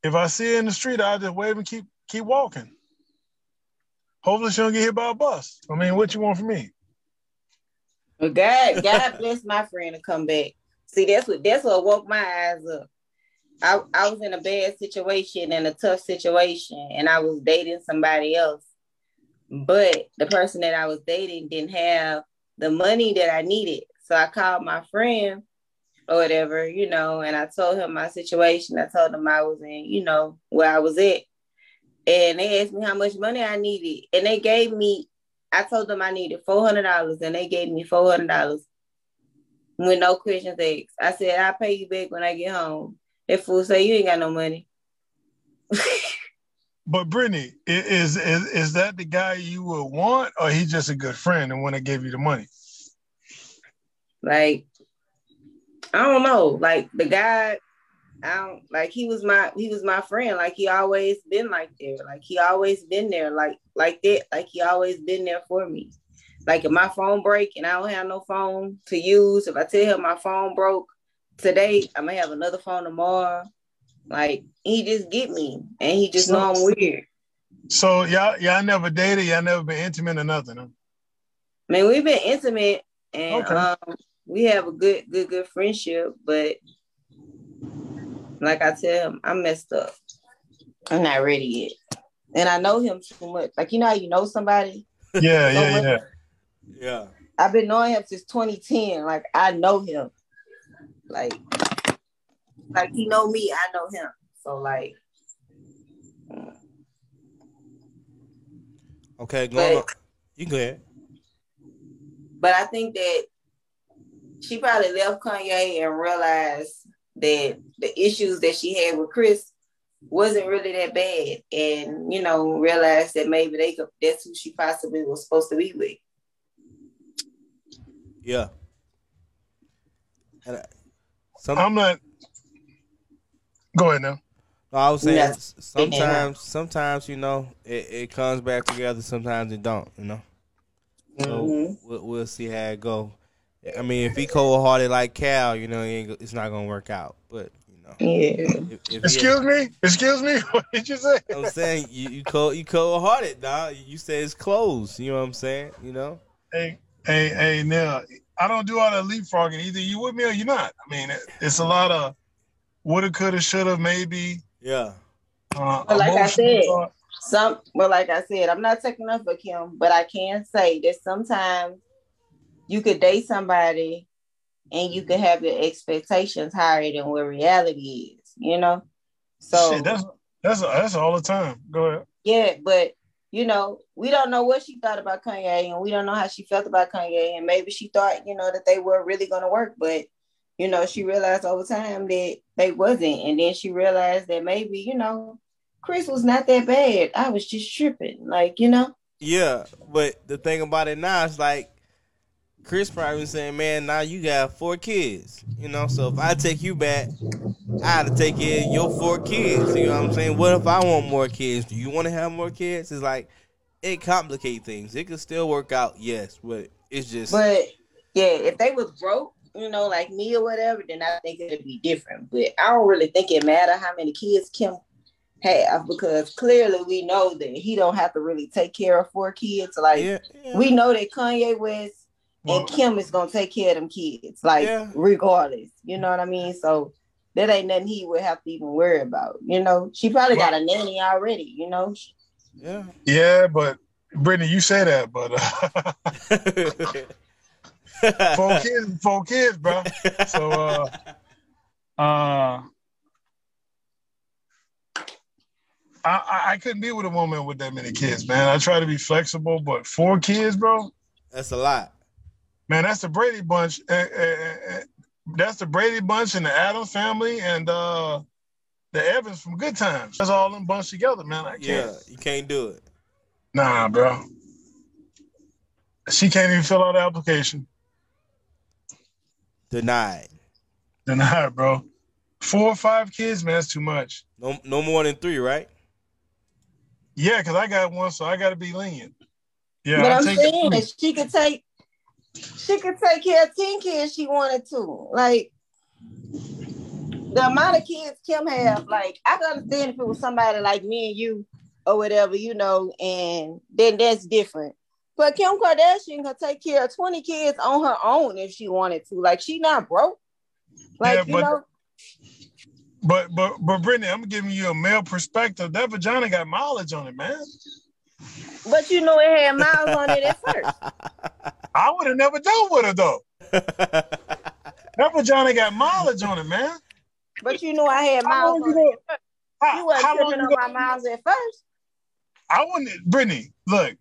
If I see her in the street, I'll just wave and keep walking. Hopefully she don't get hit by a bus. I mean, what you want from me? God bless my friend to come back. See, that's what woke my eyes up. I was in a bad situation and a tough situation, and I was dating somebody else. But the person that I was dating didn't have the money that I needed. So I called my friend or whatever, you know, and I told him my situation. I told him I was in, you know, where I was at. And they asked me how much money I needed. And they gave me, I told them I needed $400, and they gave me $400 with no questions asked. I said, I'll pay you back when I get home. That fool say, you ain't got no money. But Brittany, is that the guy you would want, or he's just a good friend and want to give you the money? Like, I don't know. Like the guy, he was my friend. Like he always been like there. Like he always been there. Like that. Like he always been there for me. Like if my phone break and I don't have no phone to use, if I tell him my phone broke today, I'm gonna have another phone tomorrow. Like he just get me, and he just know I'm weird. So y'all never dated, y'all never been intimate or nothing. Huh? I mean, we've been intimate, and okay. We have a good friendship. But like I tell him, I'm messed up. I'm not ready yet, and I know him too much. Like you know how you know somebody. Yeah, yeah. I've been knowing him since 2010. Like I know him. Like he know me, I know him. So like, okay, go on. You go ahead. But I think that she probably left Kanye and realized that the issues that she had with Chris wasn't really that bad, and you know realized that maybe that's who she possibly was supposed to be with. Yeah. And I'm not. Go ahead now. I was saying sometimes you know it comes back together. Sometimes it don't. You know, so we'll see how it go. I mean, if he cold hearted like Kal, you know, it's not gonna work out. But you know, if excuse me, what did you say? I'm saying you cold hearted, dog. You say it's closed. You know what I'm saying? You know. Hey, now. I don't do all that leapfrogging. Either you with me or you're not. I mean, it's a lot of woulda, coulda, shoulda, maybe. Yeah. Like I said, I'm not taking up for Kim, but I can say that sometimes you could date somebody and you could have your expectations higher than what reality is. You know. So shit, that's all the time. Go ahead. Yeah, but. You know, we don't know what she thought about Kanye, and we don't know how she felt about Kanye. And maybe she thought, you know, that they were really going to work. But, you know, she realized over time that they wasn't. And then she realized that maybe, you know, Chris was not that bad. I was just tripping, like, you know. Yeah, but the thing about it now is like Chris probably was saying, man, now you got 4 kids, you know. So if I take you back, I ought to take care of your 4 kids. You know what I'm saying? What if I want more kids? Do you want to have more kids? It's like, it complicates things. It could still work out, yes, but it's just... But, yeah, if they was broke, you know, like me or whatever, then I think it would be different. But I don't really think it matter how many kids Kim have, because clearly we know that he don't have to really take care of 4 kids. Like, yeah. We know that Kanye West and Kim is going to take care of them kids, like, regardless. You know what I mean? So... That ain't nothing he would have to even worry about, you know. She probably got a nanny already, you know. Yeah. Yeah, but Brittany, you say that, but 4 kids, bro. So I couldn't be with a woman with that many kids, man. I try to be flexible, but 4 kids, bro. That's a lot. Man, that's the Brady Bunch. That's the Brady Bunch and the Adams family and the Evans from Good Times. That's all them bunched together, man. I can't. Yeah, you can't do it. Nah, bro. She can't even fill out the application. Denied, bro. 4 or 5 kids, man, that's too much. No more than 3, right? Yeah, because I got one, so I got to be lenient. Yeah, but I'm saying that she could take care of 10 kids she wanted to. Like, the amount of kids Kim have, like, I can understand if it was somebody like me and you or whatever, you know, and then that's different. But Kim Kardashian can take care of 20 kids on her own if she wanted to. Like, she not broke. Like, yeah, but, you know. But Brittany, I'm giving you a male perspective. That vagina got mileage on it, man. But you know it had miles on it at first. I would have never dealt with it though. That vagina got mileage on it, man. But you know I had miles on it. You wasn't tripping on my miles at first. I wouldn't, Brittany. Look,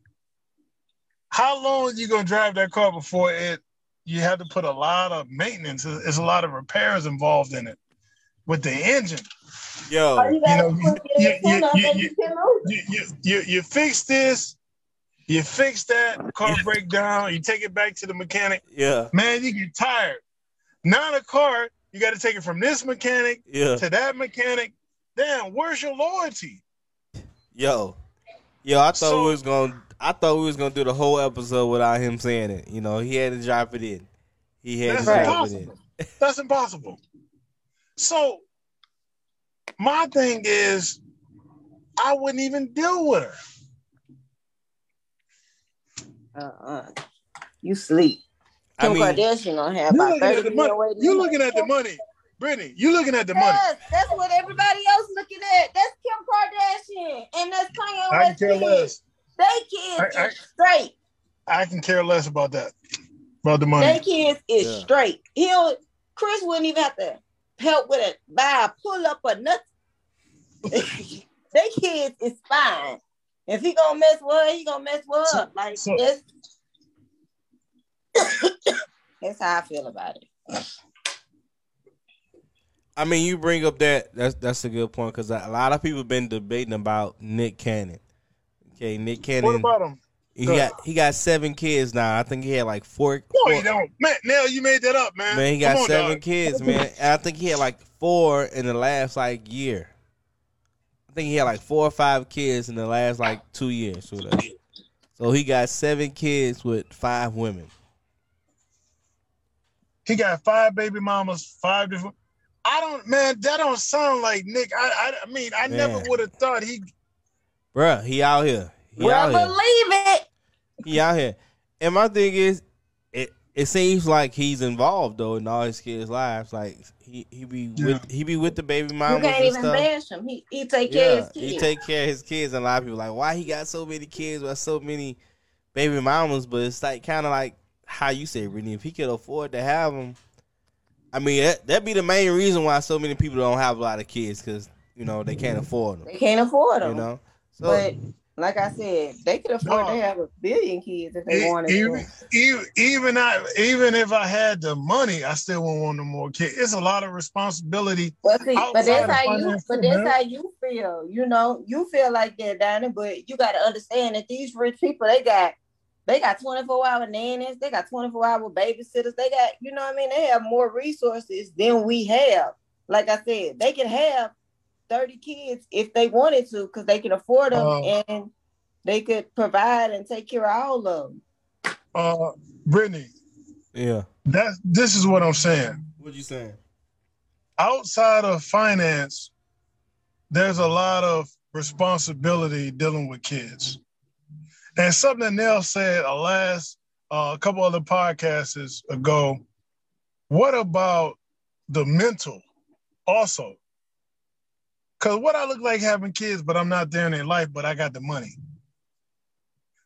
how long are you gonna drive that car before it? You have to put a lot of maintenance. There's a lot of repairs involved in it. With the engine, yo, you fix this, you fix that, car break down, you take it back to the mechanic. Yeah, man, you get tired. Now the car, you got to take it from this mechanic to that mechanic. Damn, where's your loyalty? Yo, I thought we was gonna do the whole episode without him saying it. You know, he had to drop it in. That's impossible. So, my thing is, I wouldn't even deal with her. You sleep. I mean, Kardashian gonna have about 30 million waiting. You're looking at the money, Brittany. You're looking at the money. That's what everybody else looking at. That's Kim Kardashian, and that's Kanye West. I can care less. They kids is straight. I can care less about that. About the money. They kids is straight. Chris wouldn't even have to help with it, buy a pull up or nothing. They kids is fine. If he gonna mess with her, he gonna mess with her. Like this. That's how I feel about it. I mean, you bring up that's a good point because a lot of people have been debating about Nick Cannon. Okay, Nick Cannon. What about him? He got 7 kids now. I think he had like 4. No, he don't. Man, Nell, you made that up, man. Man, he got 7 kids, man. And I think he had like 4 in the last like year. I think he had like 4 or 5 kids in the last like 2 years. So he got 7 kids with 5 women. He got 5 baby mamas, 5 different. That don't sound like Nick. I never would have thought he. Bruh, he out here. Well, believe it. He out here. And my thing is, it seems like he's involved though in all his kids' lives. Like he be with the baby mama. You can't even bash him. He take care of his kids. He take care of his kids, and a lot of people are like, why he got so many kids with so many baby mamas? But it's like kind of like how you say, Brittany, if he could afford to have them, I mean that'd be the main reason why so many people don't have a lot of kids because you know they can't afford them. You know, so. But, like I said, they could afford to have 1 billion kids if they wanted to. Even if I had the money, I still wouldn't want no more kids. It's a lot of responsibility. Well, see, that's how you feel. You know, you feel like that, Donnie, but you got to understand that these rich people, they got 24-hour nannies, they got 24-hour babysitters, they got, you know what I mean? They have more resources than we have. Like I said, they can have 30 kids if they wanted to because they can afford them and they could provide and take care of all of them. Brittany. Yeah. This is what I'm saying. What you saying? Outside of finance, there's a lot of responsibility dealing with kids. And something Nell said a couple other podcasts ago, what about the mental also? Because what I look like having kids, but I'm not there in their life, but I got the money.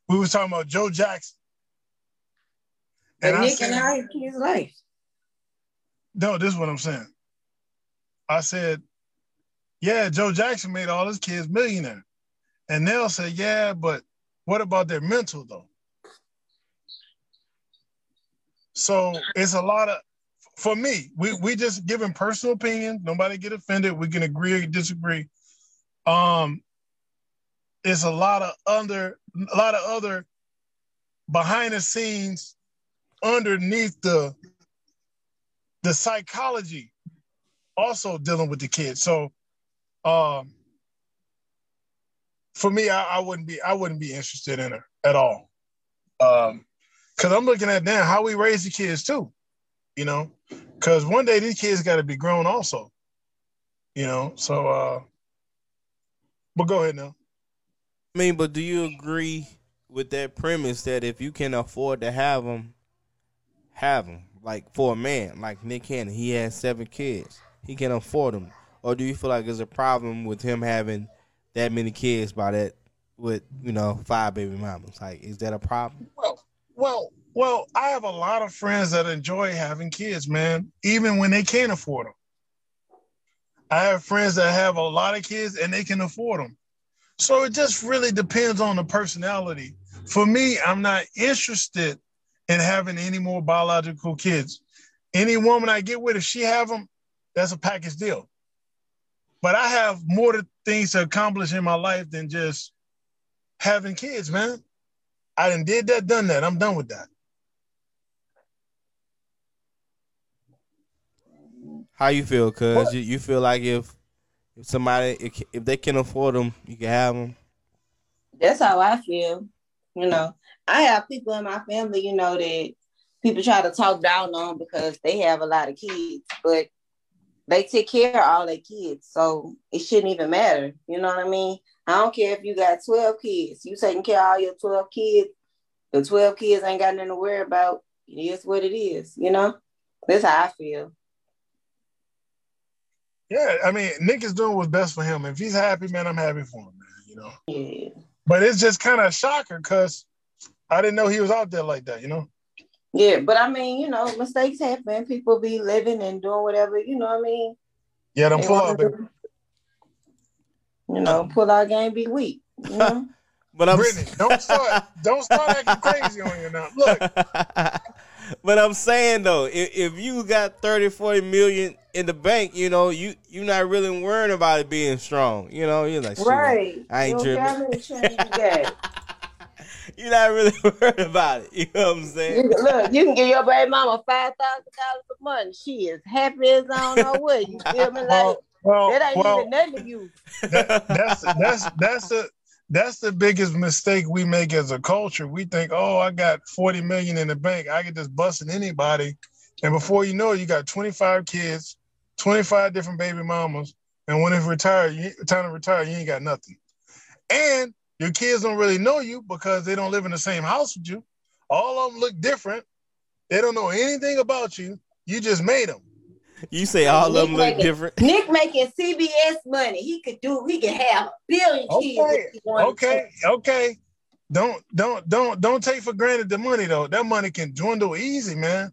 We was talking about Joe Jackson. And Nick and I have kids' life. No, this is what I'm saying. I said, yeah, Joe Jackson made all his kids millionaire. And they'll say, yeah, but what about their mental, though? So it's a lot of... For me, we just giving personal opinions. Nobody get offended. We can agree or disagree. It's a lot of other behind the scenes, underneath the psychology, also dealing with the kids. So, for me, I wouldn't be interested in her at all. Because I'm looking at now how we raise the kids too, you know, because one day these kids got to be grown also, you know. So, but go ahead now. I mean, but do you agree with that premise that if you can afford to have them? Like for a man, like Nick Cannon, he has 7 kids. He can afford them. Or do you feel like there's a problem with him having that many kids by that, with, you know, 5 baby mamas? Like, is that a problem? Well, I have a lot of friends that enjoy having kids, man, even when they can't afford them. I have friends that have a lot of kids and they can afford them. So it just really depends on the personality. For me, I'm not interested in having any more biological kids. Any woman I get with, if she have them, that's a package deal. But I have more things to accomplish in my life than just having kids, man. I done did that, done that. I'm done with that. How you feel, cuz? You feel like if somebody, if they can afford them, you can have them? That's how I feel, you know. I have people in my family, you know, that people try to talk down on because they have a lot of kids, but they take care of all their kids, so it shouldn't even matter. You know what I mean? I don't care if you got 12 kids. You taking care of all your 12 kids. The 12 kids ain't got nothing to worry about. It is what it is, you know? That's how I feel. Yeah, I mean, Nick is doing what's best for him. If he's happy, man, I'm happy for him, man, you know? Yeah. But it's just kind of a shocker because I didn't know he was out there like that, you know? Yeah, but I mean, you know, mistakes happen. People be living and doing whatever, you know what I mean? Yeah, don't pull out, baby. You know, pull out game, be weak. You know? But I'm Brittany, don't start acting crazy on you now. Look. But I'm saying though, if you got 30, 40 million in the bank, you know, you're not really worrying about it being strong. You know, you're like, shit, right. I ain't tripping. You're not really worried about it. You know what I'm saying? Look, you can give your baby mama $5,000 a month. She is happy as I don't know what. You feel me? Like, that ain't even nothing to you. That's the biggest mistake we make as a culture. We think, oh, I got $40 million in the bank. I can just bust in anybody. And before you know it, you got 25 kids, 25 different baby mamas. And when it's retired, time to retire, you ain't got nothing. And your kids don't really know you because they don't live in the same house with you. All of them look different. They don't know anything about you. You just made them. You say all of them look different. Nick making CBS money. He can have a billion kids. Okay. Don't take for granted the money though. That money can dwindle easy, man.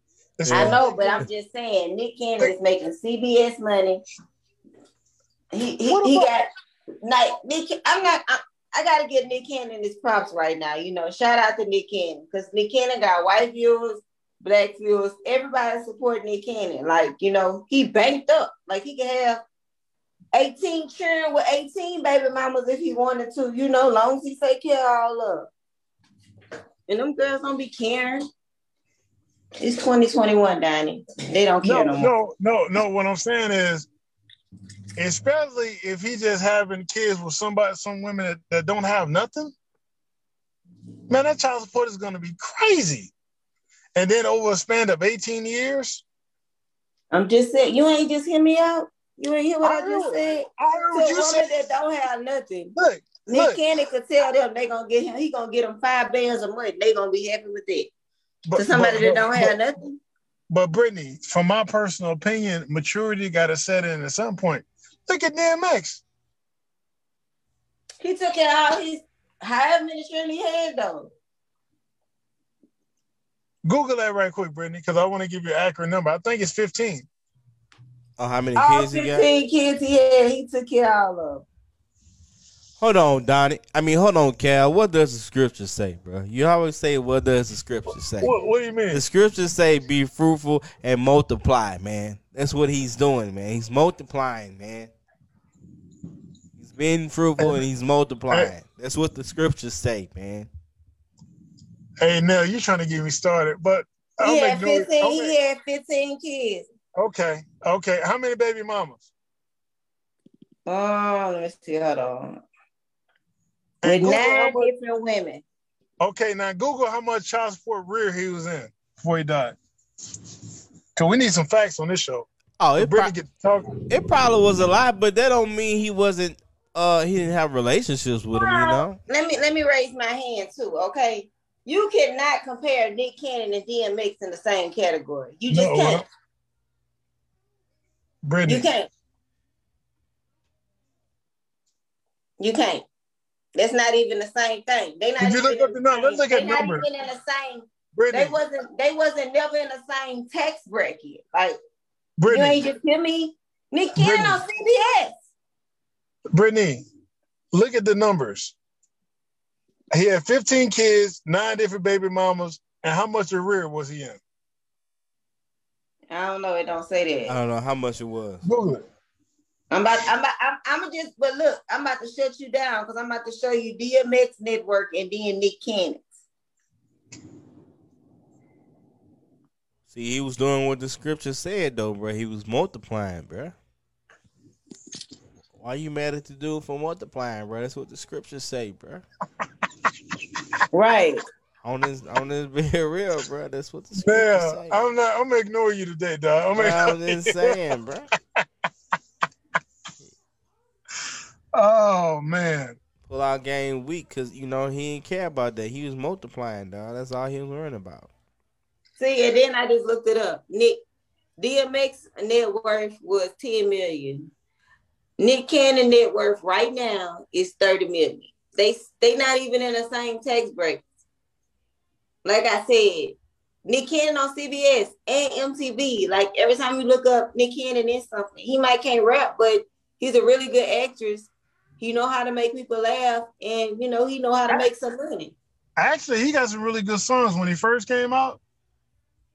I know, but I'm just saying, Nick Cannon is making CBS money. He got like Nick. I gotta give Nick Cannon his props right now. You know, shout out to Nick Cannon because Nick Cannon got white viewers, black viewers, everybody supporting Nick Cannon. Like, you know, he banked up. Like he could have 18 children with 18 baby mamas if he wanted to. You know, long as he take care of all of them. And them girls don't be caring. It's 2021, Donnie. They don't care no more. No. What I'm saying is, especially if he just having kids with some women that don't have nothing, man, that child support is going to be crazy. And then over a span of 18 years. I'm just saying, you ain't just hear me out. You ain't hear what I just said. I heard what you said. That don't have nothing. Nick Cannon could tell them they gonna get him. He gonna get them $5 billion a month. They gonna be happy with it. But, to somebody that don't have nothing. But Brittany, from my personal opinion, maturity got to set in at some point. Look at DMX. He took it out his high administrative head, though. Google that right quick, Brittany, because I want to give you an accurate number. I think it's 15. Oh, how many kids he got? 15 kids he had. He took care of all of them. Hold on, Kal. What does the scripture say, bro? You always say, what does the scripture say? What do you mean? The scriptures say, be fruitful and multiply, man. That's what he's doing, man. He's multiplying, man. He's being fruitful and he's multiplying. Hey. That's what the scriptures say, man. Hey, Nell, you're trying to get me started, but... He had 15 kids. Okay. How many baby mamas? Let me see. Hold on. with Google 9 different women. Okay, now Google how much child support rear he was in before he died. Cause we need some facts on this show. Oh, it probably was a lot, but that don't mean he wasn't. He didn't have relationships with him, you know. Let me raise my hand too. Okay, you cannot compare Nick Cannon and DMX in the same category. You just can't. Brittany. You can't. That's not even the same thing. They not. Did you look up the number? Let's look at numbers. They not even in the same. Brittany. They wasn't never in the same tax bracket. Like Brittany. You ain't just hear me. Nick Cannon on CBS. Brittany, look at the numbers. He had 15 kids, 9 different baby mamas, and how much arrear was he in? I don't know. It don't say that. I don't know how much it was. Google it. I'm about to shut you down because I'm about to show you DMX Network and then Nick Cannon's. See, he was doing what the scripture said, though, bro. He was multiplying, bro. Why you mad at the dude for multiplying, bro? That's what the scriptures say, bro. Right. On this being real, bro. That's what the scriptures say. I'm gonna ignore you today, dog. I'm just saying, bro. Oh man. Pull out game week, cause you know he didn't care about that. He was multiplying, dog. That's all he was worrying about. See, and then I just looked it up. Nick DMX net worth was $10 million. Nick Cannon net worth right now is $30 million. They not even in the same tax breaks. Like I said, Nick Cannon on CBS and MTV. Like every time you look up Nick Cannon in something, he might can't rap, but he's a really good actress. He know how to make people laugh, and you know he know how to make some money. Actually, he got some really good songs when he first came out.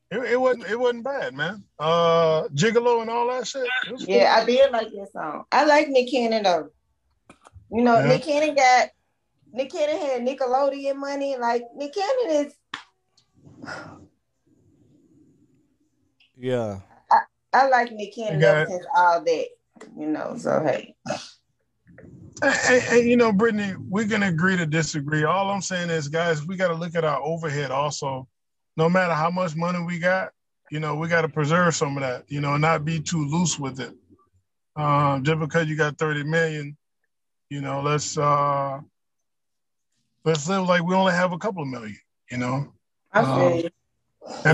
It wasn't bad, man. Gigolo and all that shit. Yeah, cool. I did like that song. I like Nick Cannon though. You know, yeah. Nick Cannon had Nickelodeon money. Like Nick Cannon is. Yeah. I like Nick Cannon since all that. You know, so hey. Hey, you know, Brittany, we can agree to disagree. All I'm saying is, guys, we got to look at our overhead also. No matter how much money we got, you know, we got to preserve some of that, you know, and not be too loose with it. Just because you got $30 million, you know, let's live like we only have a couple of million, you know, and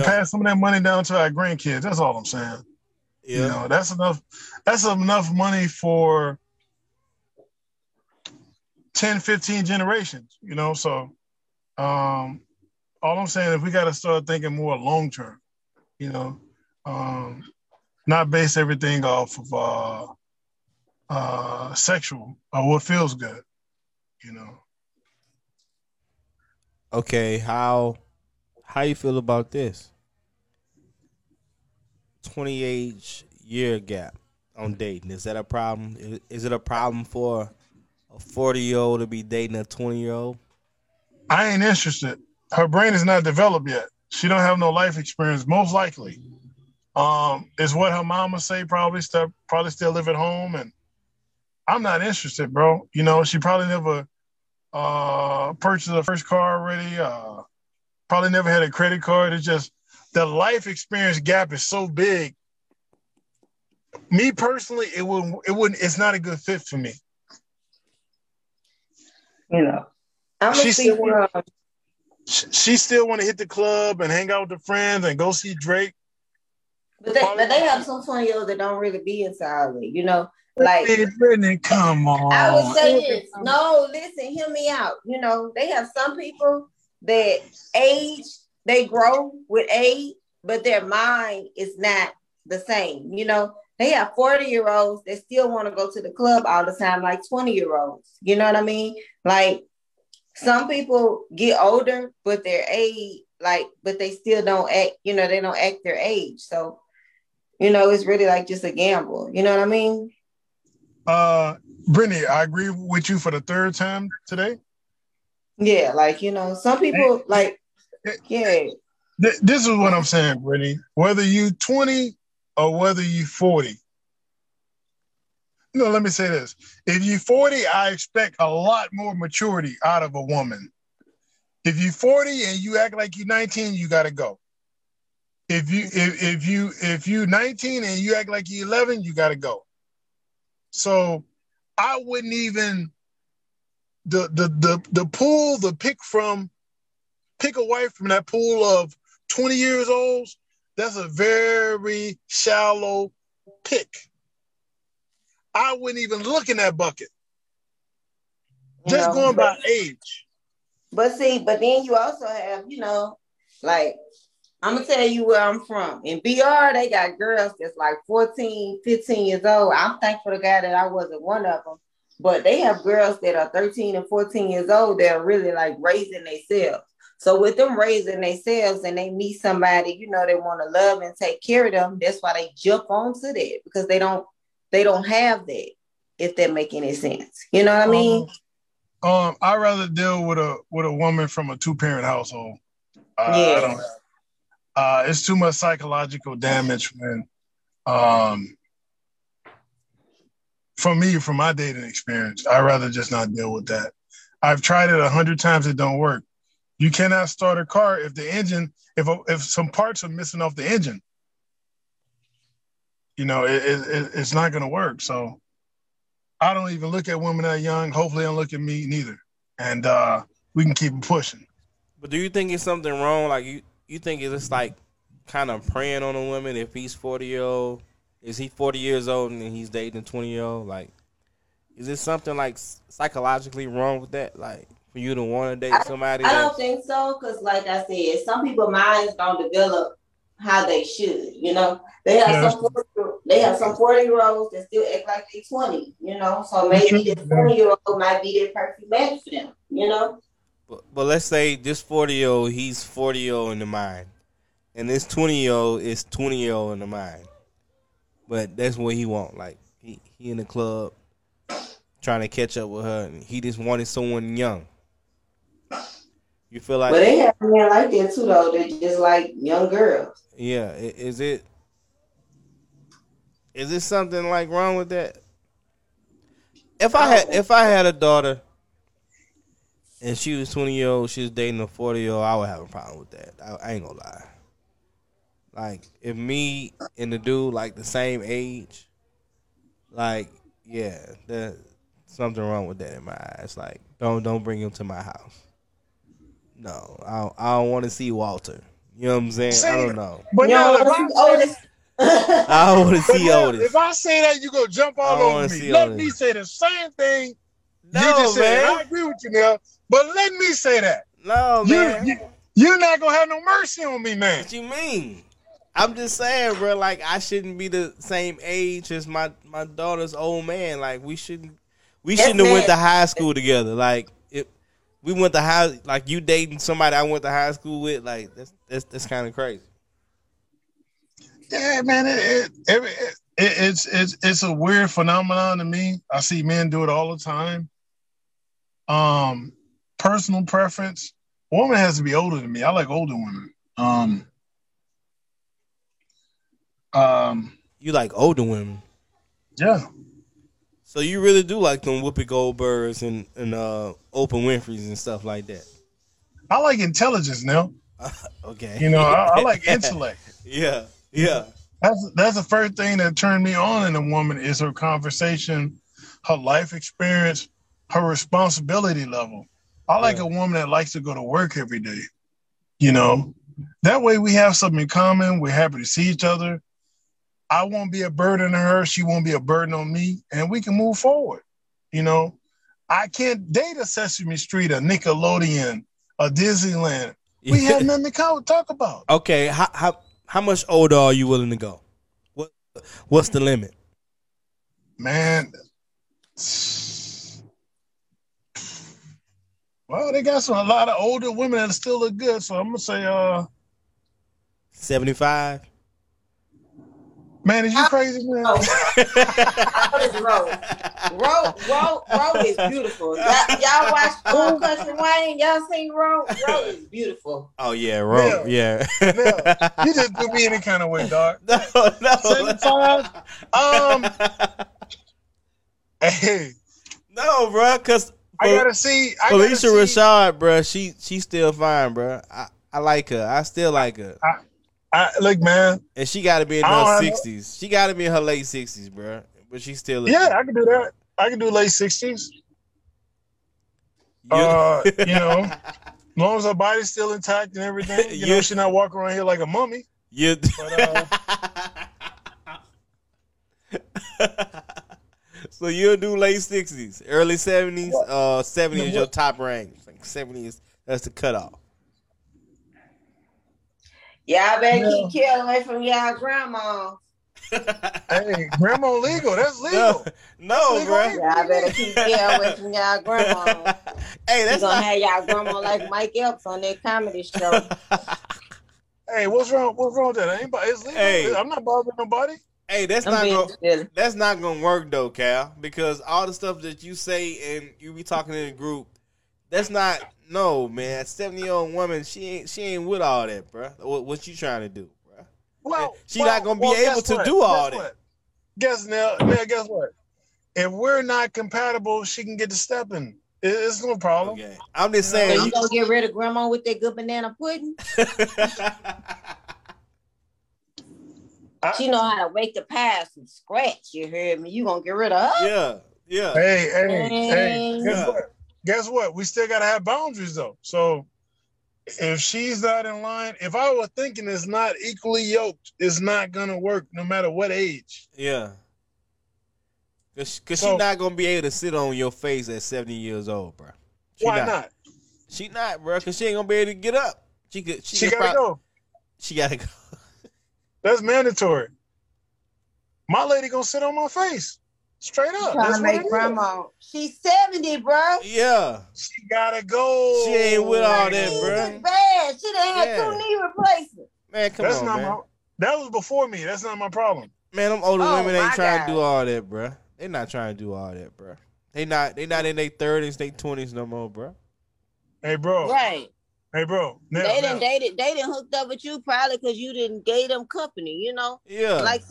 pass some of that money down to our grandkids. That's all I'm saying. Yeah. You know, that's enough. That's enough money for 10, 15 generations, you know, so, all I'm saying is we got to start thinking more long term, you know, not base everything off of sexual or what feels good, you know. Okay, how you feel about this 28-year gap on dating? Is that a problem? Is it a problem for a 40-year-old to be dating a 20-year-old? I ain't interested. Her brain is not developed yet. She don't have no life experience, most likely. It's what her mama say, probably still live at home. And I'm not interested, bro. You know, she probably never purchased her first car already. Probably never had a credit card. It's just the life experience gap is so big. Me personally, it wouldn't, it's not a good fit for me. You know, I'm going to see where she still want to hit the club and hang out with her friends and go see Drake. But they have some 20-year-olds that don't really be inside with, you know? Like, hey, Brittany, come on. I would say this. No, listen, hear me out. You know, they have some people that age, they grow with age, but their mind is not the same. You know, they have 40-year-olds that still want to go to the club all the time, like 20-year-olds. You know what I mean? Like, some people get older, but their age, but they still don't act, you know, they don't act their age. So, you know, it's really like just a gamble. You know what I mean? Brittany, I agree with you for the third time today. Yeah, like, you know, some people This is what I'm saying, Brittany. Whether you 20 or whether you 40. you know, let me say this. If you're 40, I expect a lot more maturity out of a woman. If you're 40 and you act like you're 19, you got to go. If you 19 and you act like you're 11, you got to go. So I wouldn't even the pool, the pick a wife from that pool of 20 years olds. That's a very shallow pick. I wouldn't even look in that bucket. Just going by age. But then you also have, you know, like, I'm going to tell you where I'm from. In BR, they got girls that's like 14, 15 years old. I'm thankful to God that I wasn't one of them. But they have girls that are 13 and 14 years old that are really like raising themselves. So with them raising themselves and they meet somebody, you know, they want to love and take care of them. That's why they jump onto that, because they don't have that, if that make any sense. You know what I mean? I'd rather deal with a woman from a 2-parent household. Yes. I don't. It's too much psychological damage when, from my dating experience, I'd rather just not deal with that. I've tried it 100 times. It don't work. You cannot start a car if the engine, if some parts are missing off the engine. You know, it's not going to work. So I don't even look at women that young. Hopefully they don't look at me neither. And we can keep pushing. But do you think it's something wrong? Like, you think it's like kind of preying on a woman if he's 40-year-old? Is he 40 years old and then he's dating a 20-year-old? Like, is there something like psychologically wrong with that? Like, for you to want to date somebody? I don't think so, because like I said, some people's minds don't develop how they should, you know? They have some 40-year-olds that still act like they're 20, you know? So maybe this 20-year-old might be the perfect match for them, you know? But let's say this 40-year-old, he's 40-year-old in the mind, and this 20-year-old is 20-year-old in the mind. But that's what he want. Like, he in the club trying to catch up with her, and he just wanted someone young. You feel like, but they have men like that too, though. They're just like young girls. Yeah, is it something like wrong with that? If I had a daughter and she was 20-year-old, she was dating a 40-year-old, I would have a problem with that. I ain't gonna lie. Like, if me and the dude like the same age, like, yeah, there's something wrong with that in my eyes. Like, don't bring him to my house. No, I don't want to see Walter. You know what I'm saying? See, I don't know. But now, I don't want to see Otis. If I say that, you go jump all over me. Let me say the same thing. No, you just said, I agree with you now, but let me say that. No, man. You're not going to have no mercy on me, man. What you mean? I'm just saying, bro, like, I shouldn't be the same age as my daughter's old man. Like, we shouldn't have went to high school together. Like, we went to high, like, you dating somebody I went to high school with, like, that's kind of crazy. Yeah, man, it's a weird phenomenon to me. I see men do it all the time. Personal preference, woman has to be older than me. I like older women. You like older women? Yeah. So you really do like them Whoopi Goldbergs and Oprah Winfreys and stuff like that. I like intelligence now. Okay. You know, I like intellect. Yeah, yeah. That's the first thing that turned me on in a woman is her conversation, her life experience, her responsibility level. I like a woman that likes to go to work every day. You know, that way we have something in common. We're happy to see each other. I won't be a burden on her. She won't be a burden on me. And we can move forward. You know, I can't date a Sesame Street, a Nickelodeon, a Disneyland. We have nothing to talk about. Okay. How much older are you willing to go? What's the limit? Man. Well, they got a lot of older women that still look good. So I'm going to say 75. Man, is you crazy, man? Ro is beautiful. Y'all watch Full Country Wayne? Y'all seen Ro? Ro is beautiful. Oh, yeah, Ro, yeah. You just do me any kind of way, dog. No. 75? Hey. No, bro, because Felicia Rashad, bro, she's still fine, bro. I like her. I still like her. Look, man. And she got to be in her 60s. She got to be in her late 60s, bro. But she still... Yeah, I can do that. I can do late 60s. You know, as long as her body's still intact and everything, you know, she not walking around here like a mummy. Yeah. So you'll do late 60s, early 70s. 70 is your top range. Like 70s, that's the cutoff. Y'all better keep Kel away from y'all grandma. Hey, grandma legal. That's legal. No, bro. Y'all better keep Kel away from y'all grandma. Hey, that's gonna have y'all grandma like Mike Epps on that comedy show. Hey, what's wrong? What's wrong with that? Anybody? It's legal. Hey. I'm not bothering nobody. Hey, that's not gonna work though, Cal, because all the stuff that you say and you be talking in the group, that's not. No, man, 70-year-old woman, she ain't with all that, bro. What you trying to do, bro? Well, she not gonna be able to do all that. Guess what? If we're not compatible, she can get to stepping. It's no problem. Okay. I'm just saying, so you gonna get rid of grandma with that good banana pudding? She know how to wake the past from scratch. You heard me? You gonna get rid of her? Yeah. Hey. Guess what? We still got to have boundaries, though. So if she's not in line, if I were thinking it's not equally yoked, it's not going to work no matter what age. Yeah. Because she's not going to be able to sit on your face at 70 years old, bro. Why not? She not, bro, because she ain't going to be able to get up. She got to go. She got to go. That's mandatory. My lady going to sit on my face. Straight up. That's what it is. Grandma. She's 70, bro. Yeah. She gotta go. She ain't with all that, bro. Bad. She done had two knee replacements. Man, come on, man. That was before me. That's not my problem. Man, them older women ain't trying to do all that, bro. They not trying to do all that, bro. They not in their 30s, they 20s no more, bro. Hey, bro. Right. Hey, bro. They done hooked up with you probably because you didn't date them company, you know? Yeah. Like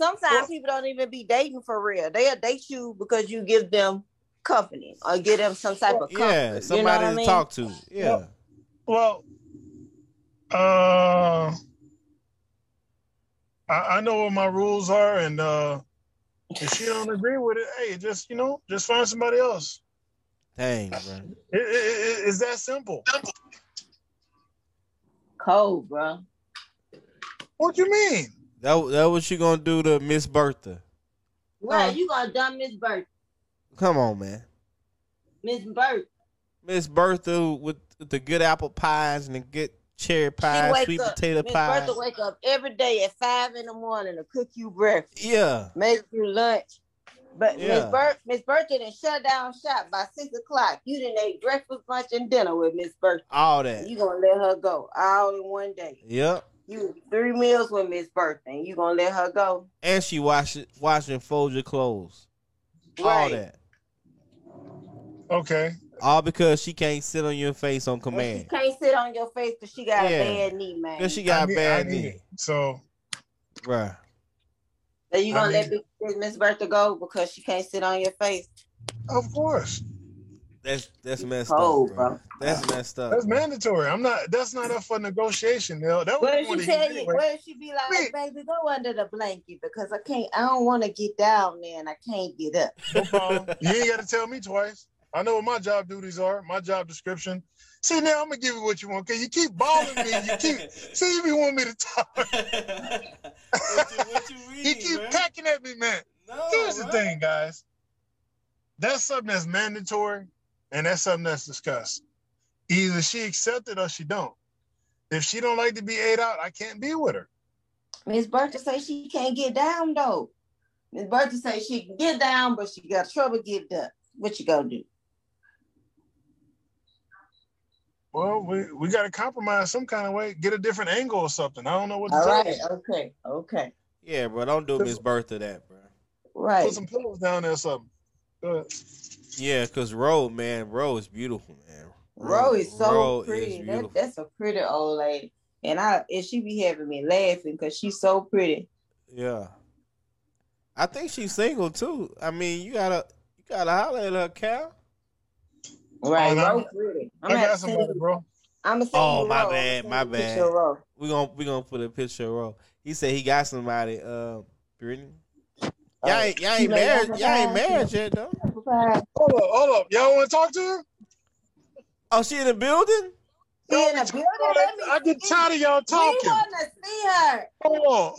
Sometimes people don't even be dating for real. They'll date you because you give them company or give them some type of company. Yeah, somebody to talk to. Yeah. Well, I know what my rules are, and if she don't agree with it, hey, just find somebody else. Dang, bro. It's that simple. Cold, bro. What you mean? That what you gonna do to Miss Bertha? Right, you gonna dumb Miss Bertha? Come on, man. Miss Bertha. Miss Bertha with the good apple pies and the good cherry pies, sweet potato pies. Miss Bertha wake up every day at 5 a.m. to cook you breakfast. Yeah. Make you lunch. But Miss Bertha done shut down shop by 6 o'clock. You done ate breakfast, lunch, and dinner with Miss Bertha. All that. You gonna let her go all in one day? Yep. You 3 meals with Miss Bertha, and you gonna let her go? And she wash and fold your clothes, right. All that. Okay. All because she can't sit on your face on command. She can't sit on your face because she got a bad knee, man. Because she got a bad knee. So, right. So you gonna let Miss Bertha go because she can't sit on your face? Of course. That's messed up, bro. That's messed up. That's mandatory. That's not up for negotiation, Nell. What if she be like, baby, go under the blanket because I don't want to get down there and I can't get up. No problem. You ain't got to tell me twice. I know what my job duties are, my job description. See, now I'm going to give you what you want because you keep balling me. You be wanting me to talk. What you reading, you keep packing at me, man. Here's the thing, guys. That's something that's mandatory. And that's something that's discussed. Either she accepts it or she don't. If she don't like to be ate out, I can't be with her. Miss Bertha say she can't get down, though. Miss Bertha say she can get down, but she got trouble getting up. What you gonna do? Well, we got to compromise some kind of way. Get a different angle or something. I don't know what to do. All right, okay. Yeah, bro, don't do Miss Bertha that, bro. Right. Put some pillows down there or something. Go ahead. Yeah, because Ro is beautiful, man. Ro is so pretty. That's a pretty old lady. And she be having me laughing because she's so pretty. Yeah. I think she's single too. I mean, you gotta holler at her, Kal. Right, bro. I got somebody, bro. I'm a oh, my roll. Bad, my bad. We gonna put a picture roll. He said he got somebody. Brittany. Y'all ain't married. Y'all ain't married yet, though. Hold up. Y'all want to talk to her? Oh, she in the building? Yo, in the building? I get tired of y'all talking. We want to see her. Hold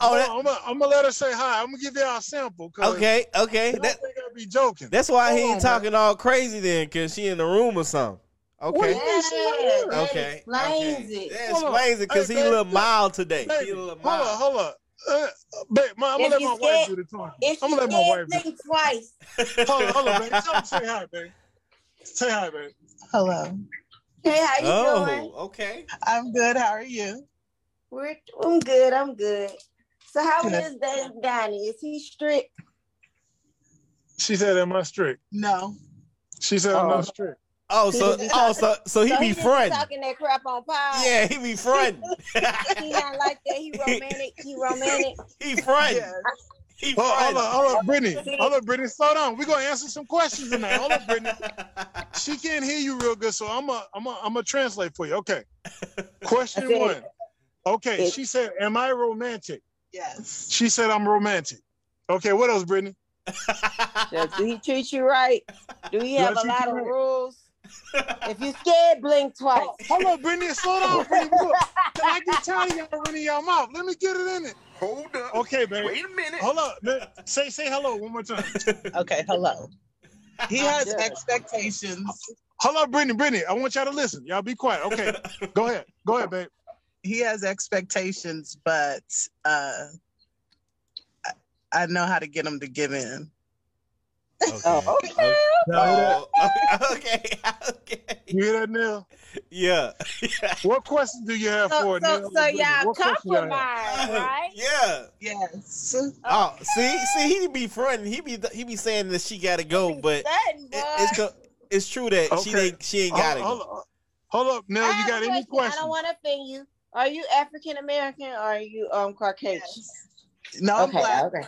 on. I'm gonna let her say hi. I'm gonna give y'all a sample. Okay. I think I'll be joking. That's why he ain't talking all crazy then, cause she in the room or something. Okay. Yeah. Okay. That explains it. That explains it, cause he a little mild today. Baby, he a little mild. Hold up. Babe, I'm gonna let my wife do the talking. I'm gonna let my wife do it twice. Hold on, baby. Say hi, baby. Say hi, baby. Hello. Hey, how you doing? Okay. I'm good. How are you? I'm good. So how is Danny? Is he strict? She said, "Am I strict?" No. She said, "I'm not strict." So he be fronting. Talking that crap on power. Yeah, he be fronting. He not like that. He romantic. He fronting. Yeah. Hold up, Brittany. Slow down. We're gonna answer some questions tonight. Hold up, Brittany. She can't hear you real good, so I'm gonna translate for you. Okay. Question one. Okay, she said, "Am I romantic?" Yes. She said, "I'm romantic." Okay, what else, Brittany? Do he treat you right? Do he have a lot of rules? If you scared, blink twice. Hold on, Brittany. Slow down, Brittany. I can tell you all running your mouth. Let me get it in it. Hold up. Okay, baby. Wait a minute. Hold up, man. Say hello one more time. Okay, hello. He has expectations. Hello, Brittany. Brittany, I want y'all to listen. Y'all be quiet. Okay, go ahead, babe. He has expectations, but I know how to get him to give in. Okay. Okay. Okay. You hear that, Neil? Yeah. What questions do you have for Neil? So y'all compromise, right? Yeah. Yes. Okay. Oh, see, he be fronting. He be saying that she gotta go, but it's true that she ain't gotta go. Hold up, Neil. You got any questions? I don't want to offend you. Are you African American or are you Caucasian? Yes. No, I'm black. Okay.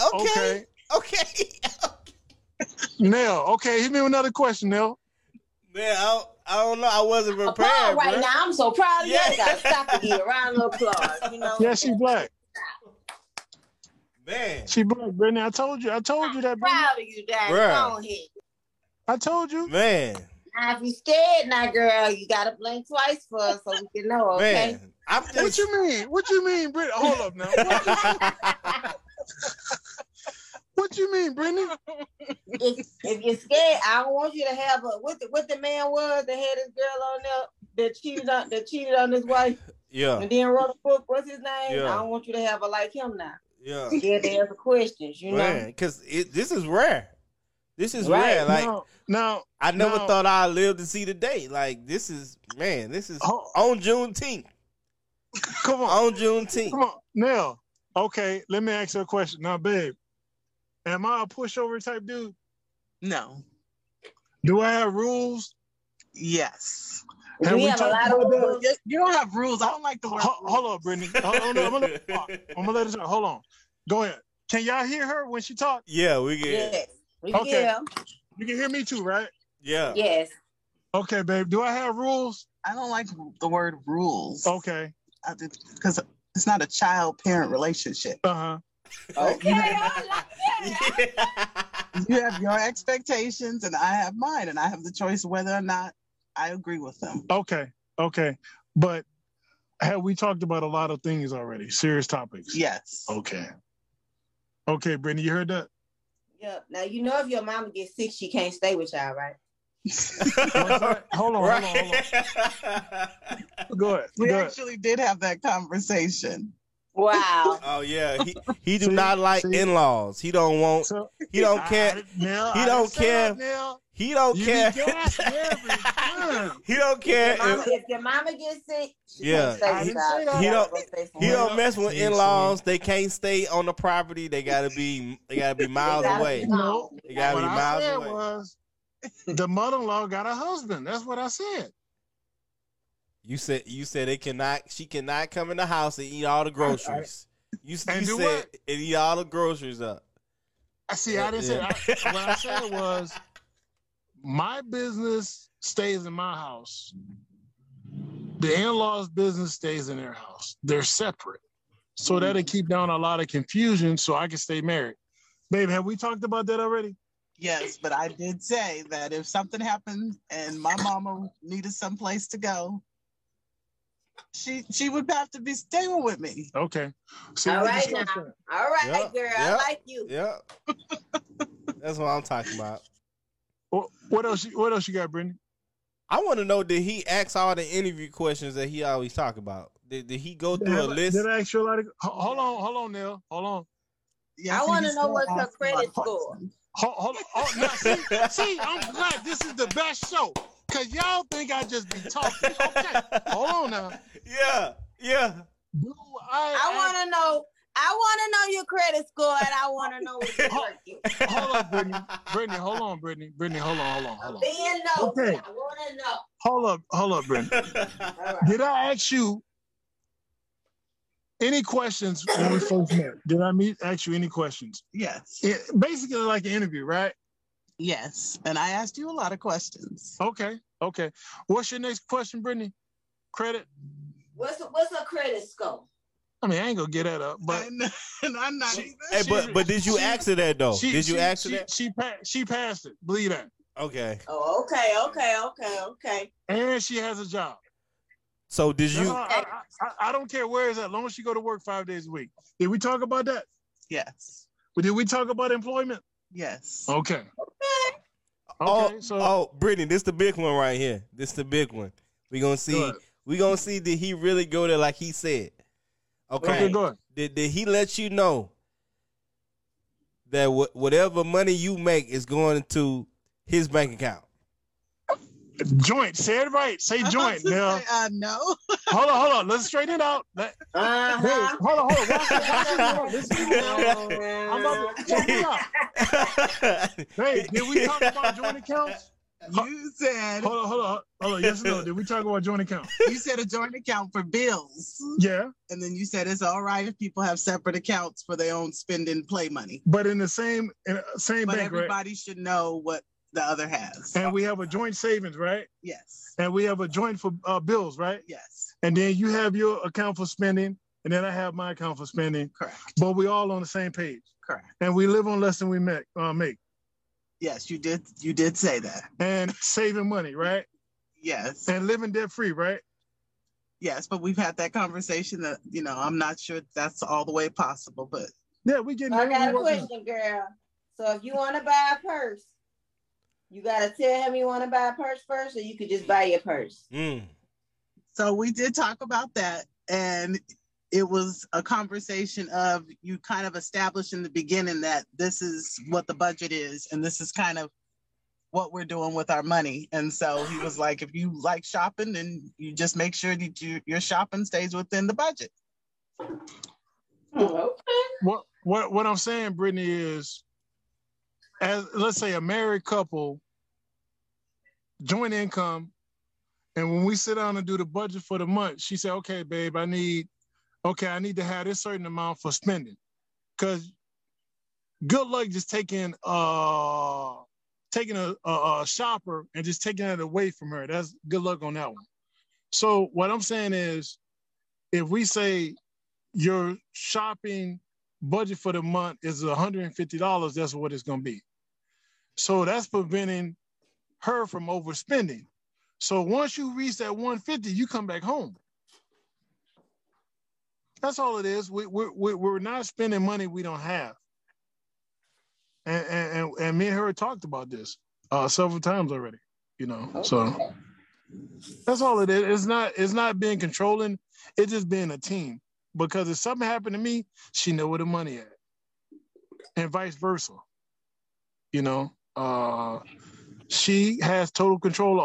Okay. Okay. Nell, hit me with another question, Nell. Man, I don't know. I wasn't prepared. Applaud right now, I'm so proud of you. Gotta stop and get a round of applause. You know? Yeah, she black. Man, she black, Brittany. I told you that. I'm proud of you, Dad. Go ahead. I told you, man. Now, if you scared, now, girl, you gotta blink twice for us so we can know, okay? Man, what you mean? What you mean, Brittany? Hold up now. What you mean, Brittany? If you're scared, I don't want you to have a what the man was that had his girl on there that cheated on his wife. Yeah. And then wrote a book. What's his name? Yeah. I don't want you to have a like him now. Yeah. Scared to answer questions, you know? Because this is rare. This is rare. Like I never thought I'd live to see the day. Like this is on Juneteenth. Come on. On Juneteenth. Come on. Now, okay, let me ask you a question. Now, babe, am I a pushover type dude? No. Do I have rules? Yes. We have a lot of rules. You don't have rules. I don't like the word. Hold on, Brittany. I'm gonna let her talk. Hold on. Go ahead. Can y'all hear her when she talks? Yeah, we can. Yes. Okay. You can hear me too, right? Yeah. Yes. Okay, babe. Do I have rules? I don't like the word rules. Okay. Because it's not a child-parent relationship. Uh-huh. Okay. You have your expectations, and I have mine, and I have the choice whether or not I agree with them. Okay. But have we talked about a lot of things already? Serious topics? Yes. Okay, Brittany, you heard that? Yep. Now, you know if your mama gets sick, she can't stay with y'all, right? Hold on. Go ahead. We actually did have that conversation. Wow. Oh yeah. He do not like in-laws. He don't want. He don't care. He don't care. He don't care. He don't care. If your mama gets sick, he don't mess with in-laws. They can't stay on the property. They gotta be miles away. They gotta be miles away. The mother-in-law got a husband. That's what I said. You said it cannot. She cannot come in the house and eat all the groceries. You said and eat all the groceries up. I see. I didn't say. What I said was, my business stays in my house. The in-laws' business stays in their house. They're separate, so that'll keep down a lot of confusion. So I can stay married. Babe, have we talked about that already? Yes, but I did say that if something happened and my mama needed someplace to go, she would have to be staying with me. Okay. So all right now. All right, girl. I like you. Yeah. That's what I'm talking about. What else you got, Brittany? I want to know, did he ask all the interview questions that he always talk about? Did he go through a list? Did I ask you a lot of... Hold on, Neil. Hold on. Yeah, I want to know what's her credit score. Hold on. Now, see, I'm glad this is the best show, because y'all think I just be talking. Okay, hold on now. Yeah. I want to know your credit score, and I want to know what you're working. Hold on, Brittany, hold on, Brittany. Brittany, hold on. Ben, no, okay. I want to know. Hold up, Brittany. Right. Did I ask you any questions when we first met? Did I ask you any questions? Yes. It, basically like an interview, right? Yes. And I asked you a lot of questions. Okay. What's your next question, Brittany? Credit? What's her credit score? I mean, I ain't gonna get that up, but I'm not. But did you ask her that though? Did you ask her that? She passed it. Believe that. Okay. Oh, okay. And she has a job. So did you? No, I don't care where it's at, as long as she go to work 5 days a week. Did we talk about that? Yes. But did we talk about employment? Yes. Okay. So Brittany, this the big one right here. We gonna see. Good. We gonna see. Did he really go there like he said? Okay. Good. Did he let you know that whatever money you make is going to his bank account? Joint, say it right. Say joint. Now, no. Hold on. Let's straighten it out. Hey, hold on. Watch this. I'm about to check it out. Hey, did we talk about joint accounts? You said. Hold on. Yes or no? Did we talk about joint accounts? You said a joint account for bills. Yeah. And then you said it's all right if people have separate accounts for their own spend and play money. But in the same bank, everybody right? Should know what the other has. And we have a joint savings, right? Yes. And we have a joint for bills, right? Yes. And then you have your account for spending, and then I have my account for spending. Correct. But we all on the same page. Correct. And we live on less than we make. Yes, you did say that. And saving money, right? Yes. And living debt-free, right? Yes, but we've had that conversation that, I'm not sure that's all the way possible, but... Yeah, we getting... I got a question, girl. So if you want to buy a purse, you gotta tell him you want to buy a purse first, or you could just buy your purse. Mm. So we did talk about that, and it was a conversation of you kind of establish in the beginning that this is what the budget is, and this is kind of what we're doing with our money. And so he was like, if you like shopping, then you just make sure that your shopping stays within the budget. Okay. What I'm saying, Brittany, is, as let's say a married couple, joint income, and when we sit down and do the budget for the month, she said, okay, babe, I need to have this certain amount for spending. Because good luck just taking a shopper and just taking it away from her. That's good luck on that one. So what I'm saying is, if we say your shopping budget for the month is $150, that's what it's going to be. So that's preventing her from overspending. So once you reach that 150, you come back home. That's all it is. We're not spending money we don't have. And me and her talked about this several times already. So that's all it is. It's not being controlling. It's just being a team. Because if something happened to me, she know where the money at, and vice versa. She has total control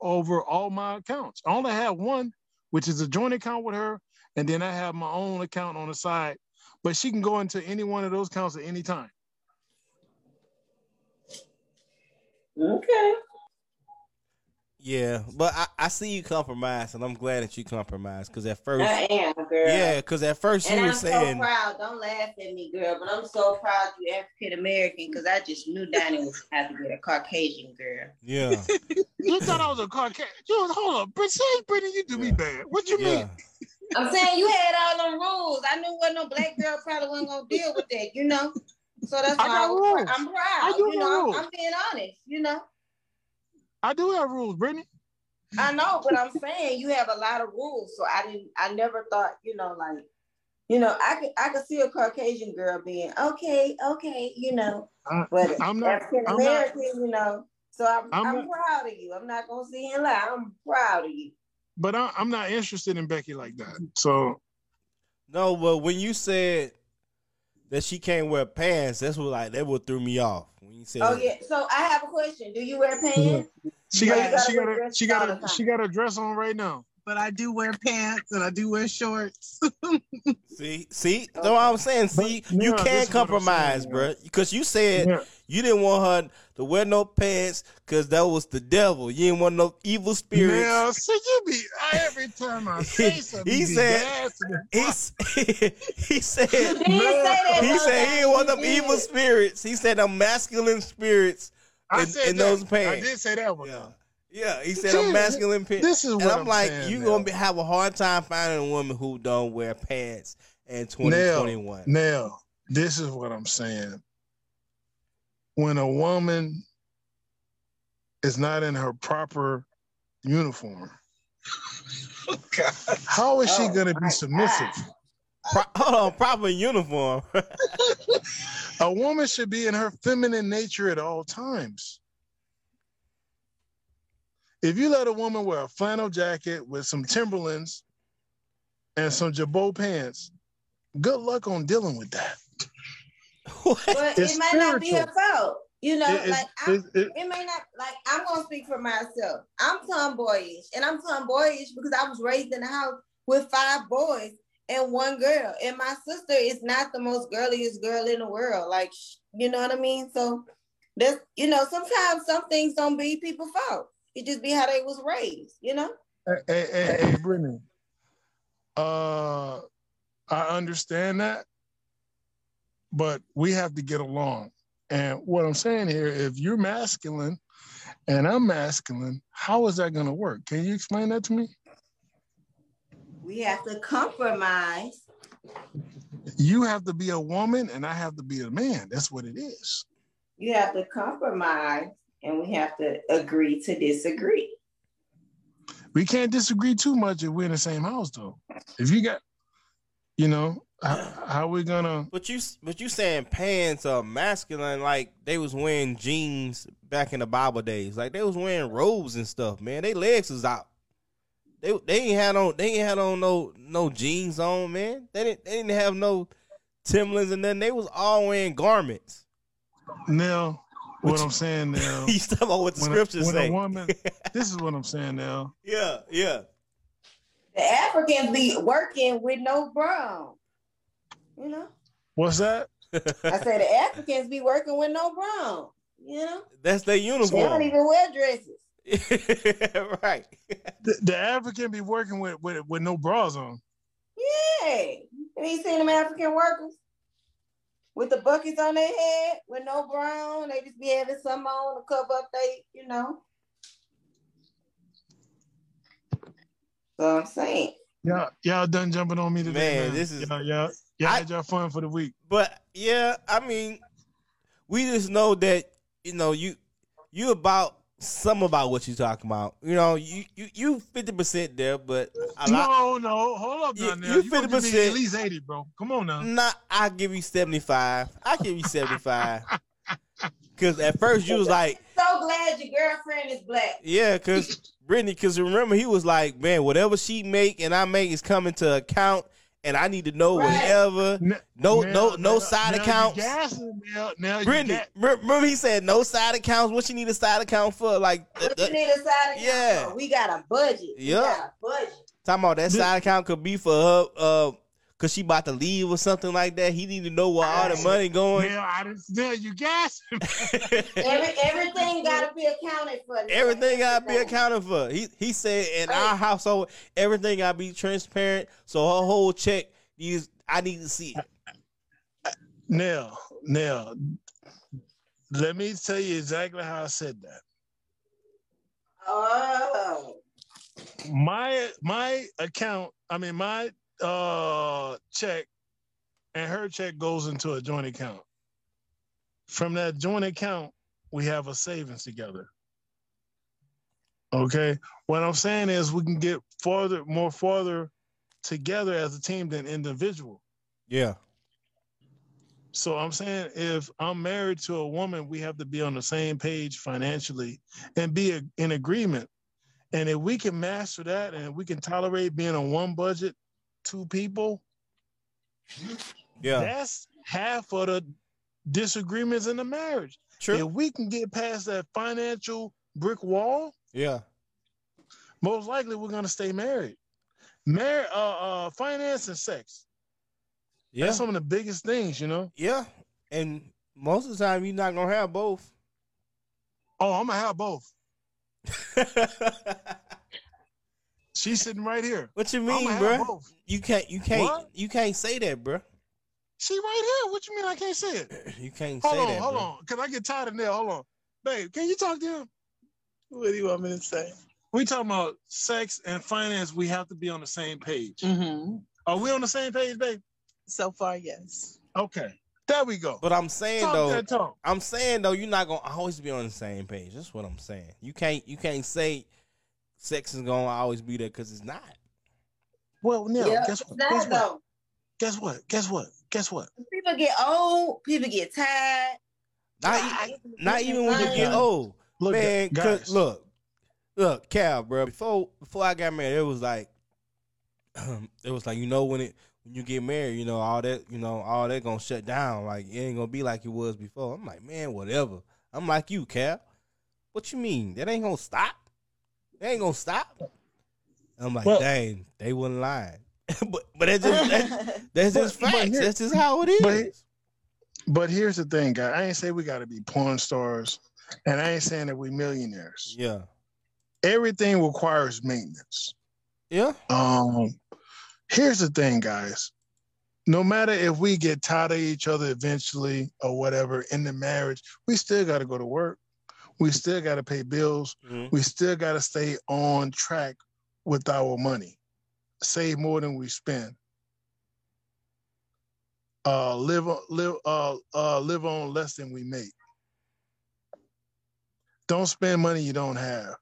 over all my accounts. I only have one, which is a joint account with her, and then I have my own account on the side. But she can go into any one of those accounts at any time. Okay. Yeah, but I see you compromise, and I'm glad that you compromised. Because at first, I am, girl. Yeah, because at first you were saying, "I'm so proud." Don't laugh at me, girl. But I'm so proud you African American, because I just knew Donnie was about to get a Caucasian girl. Yeah, you thought I was a Caucasian. Hold on, Brittany, you do me bad. What you mean? I'm saying you had all them rules. I knew what no black girl probably wasn't gonna deal with that. You know, so that's why I'm proud. I'm being honest. You know. I do have rules, Brittany. I know, but I'm saying you have a lot of rules. So I never thought, I could see a Caucasian girl being okay, but I'm not African American, So I'm proud of you. I'm not gonna sit here and lie. I'm proud of you. But I'm not interested in Becky like that. So no, but when you said that she can't wear pants, that threw me off. When you said, so I have a question. Do you wear pants? She got a dress on right now. But I do wear pants and I do wear shorts. See, that's what I'm saying. See, you can't compromise, bro. Because you said you didn't want her to wear no pants because that was the devil. You didn't want no evil spirits. Yeah, see, you be every time I say something. He said. He said he didn't want them evil spirits. He said them masculine spirits in those pants. I did say that one. Yeah, he said I'm masculine pants. This is what and I'm like, saying, you going to have a hard time finding a woman who don't wear pants in 2021. Now, this is what I'm saying. When a woman is not in her proper uniform, how is she going to be submissive? Hold on, proper uniform. A woman should be in her feminine nature at all times. If you let a woman wear a flannel jacket with some Timberlands and some Jabot pants, good luck on dealing with that. Well, it might not be her fault. I'm going to speak for myself. I'm tomboyish, and I'm tomboyish because I was raised in a house with 5 boys and 1 girl, and my sister is not the most girliest girl in the world. Like, you know what I mean? So, that's, sometimes some things don't be people's fault. It just be how they was raised, Hey, Brittany. I understand that, but we have to get along. And what I'm saying here, if you're masculine and I'm masculine, how is that going to work? Can you explain that to me? We have to compromise. You have to be a woman and I have to be a man. That's what it is. You have to compromise. And we have to agree to disagree. We can't disagree too much if we're in the same house, though. If you got, how we gonna? But you saying pants are masculine? Like they was wearing jeans back in the Bible days. Like they was wearing robes and stuff. Man, they legs was out. They ain't had on no jeans on. Man, they didn't have no Timberlands and nothing. They was all wearing garments. Now. What I'm saying now. You talking about what the scriptures say. This is what I'm saying now. Yeah. The Africans be working with no brown. What's that? I say the Africans be working with no brown. That's their uniform. They don't even wear dresses. Right. The African be working with no bras on. Yeah. Have you seen them African workers? With the buckets on their head, with no brown, they just be having some on to cover up they. So I'm saying. Y'all done jumping on me today. Man. This is y'all had y'all fun for the week. But we just know that, you about some about what you talking about. You 50% there, but no, hold up down there. You 50%, at least 80, bro. Come on now. Nah, I give you 75. I give you 75. Cause at first you was like, so glad your girlfriend is black. Yeah, cause remember he was like, man, whatever she make and I make is coming to account. And I need to know whenever. No side accounts. Brittany, remember he said no side accounts. What you need a side account for? Like, what you need a side account? Yeah, for? We got a budget. Yeah, we got a budget. Talking about that side account could be for her, cause she about to leave or something like that. He need to know where all the money going. Now you gassing. Everything got to be accounted Everything gotta be accounted for. He said in our household, everything gotta be transparent. So her whole check, I need to see it. Now, let me tell you exactly how I said that. Oh. My account, my check and her check goes into a joint account. From that joint account, we have a savings together. Okay. What I'm saying is we can get farther together as a team than individual. Yeah. So I'm saying if I'm married to a woman, we have to be on the same page financially and be in agreement. And if we can master that and we can tolerate being on one budget, two people, yeah, that's half of the disagreements in the marriage. True. If we can get past that financial brick wall, yeah, most likely we're going to stay married. Finance and sex. Yeah. That's some of the biggest things, Yeah. And most of the time, you're not going to have both. Oh, I'm going to have both. She's sitting right here. What you mean, bro? You can't say that, bro. She right here. What you mean I can't say it? You can't say that. Hold on. Because I get tired of that. Hold on. Babe, can you talk to him? What do you want me to say? We talking about sex and finance. We have to be on the same page. Mm-hmm. Are we on the same page, babe? So far, yes. Okay. There we go. But I'm saying though, you're not gonna always be on the same page. That's what I'm saying. You can't say sex is gonna always be there because it's not. Well, no. Yep. Guess what? People get old. People get tired. Not even when you get old, look, man. Guys. Look, Kal, bro. Before I got married, it was like when you get married, all that gonna shut down. Like, it ain't gonna be like it was before. I'm like, man, whatever. I'm like you, Kal. What you mean? That ain't gonna stop? They ain't gonna stop? I'm like, dang, they wasn't lying. but that's just facts. That's just how it is. But here's the thing, guys. I ain't say we gotta be porn stars, and I ain't saying that we millionaires. Yeah. Everything requires maintenance. Yeah. Here's the thing, guys. No matter if we get tired of each other eventually or whatever in the marriage, we still got to go to work. We still got to pay bills. Mm-hmm. We still got to stay on track with our money. Save more than we spend. Live on less than we make. Don't spend money you don't have.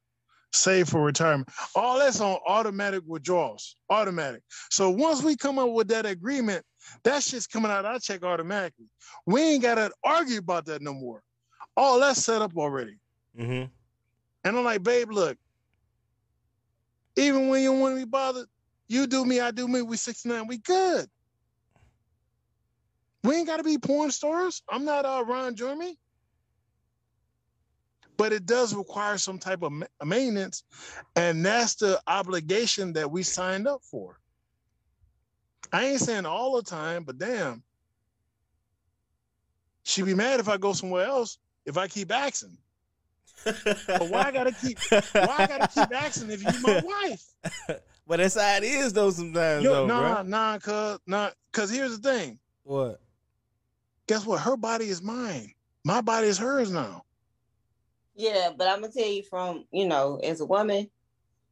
Save for retirement. All that's on automatic withdrawals. Automatic. So once we come up with that agreement, that shit's coming out of our check automatically. We ain't got to argue about that no more. All that's set up already. Mm-hmm. And I'm like, babe, look, even when you don't want to be bothered, you do me, I do me, we 69, we good. We ain't got to be porn stars. I'm not Ron Jeremy. But it does require some type of maintenance, and that's the obligation that we signed up for. I ain't saying all the time, but damn, she be mad if I go somewhere else if I keep asking. But why I gotta keep asking if you my wife? But that's how it is though sometimes. Cause here's the thing. What? Guess what? Her body is mine. My body is hers now. Yeah, but I'm gonna tell you from, as a woman,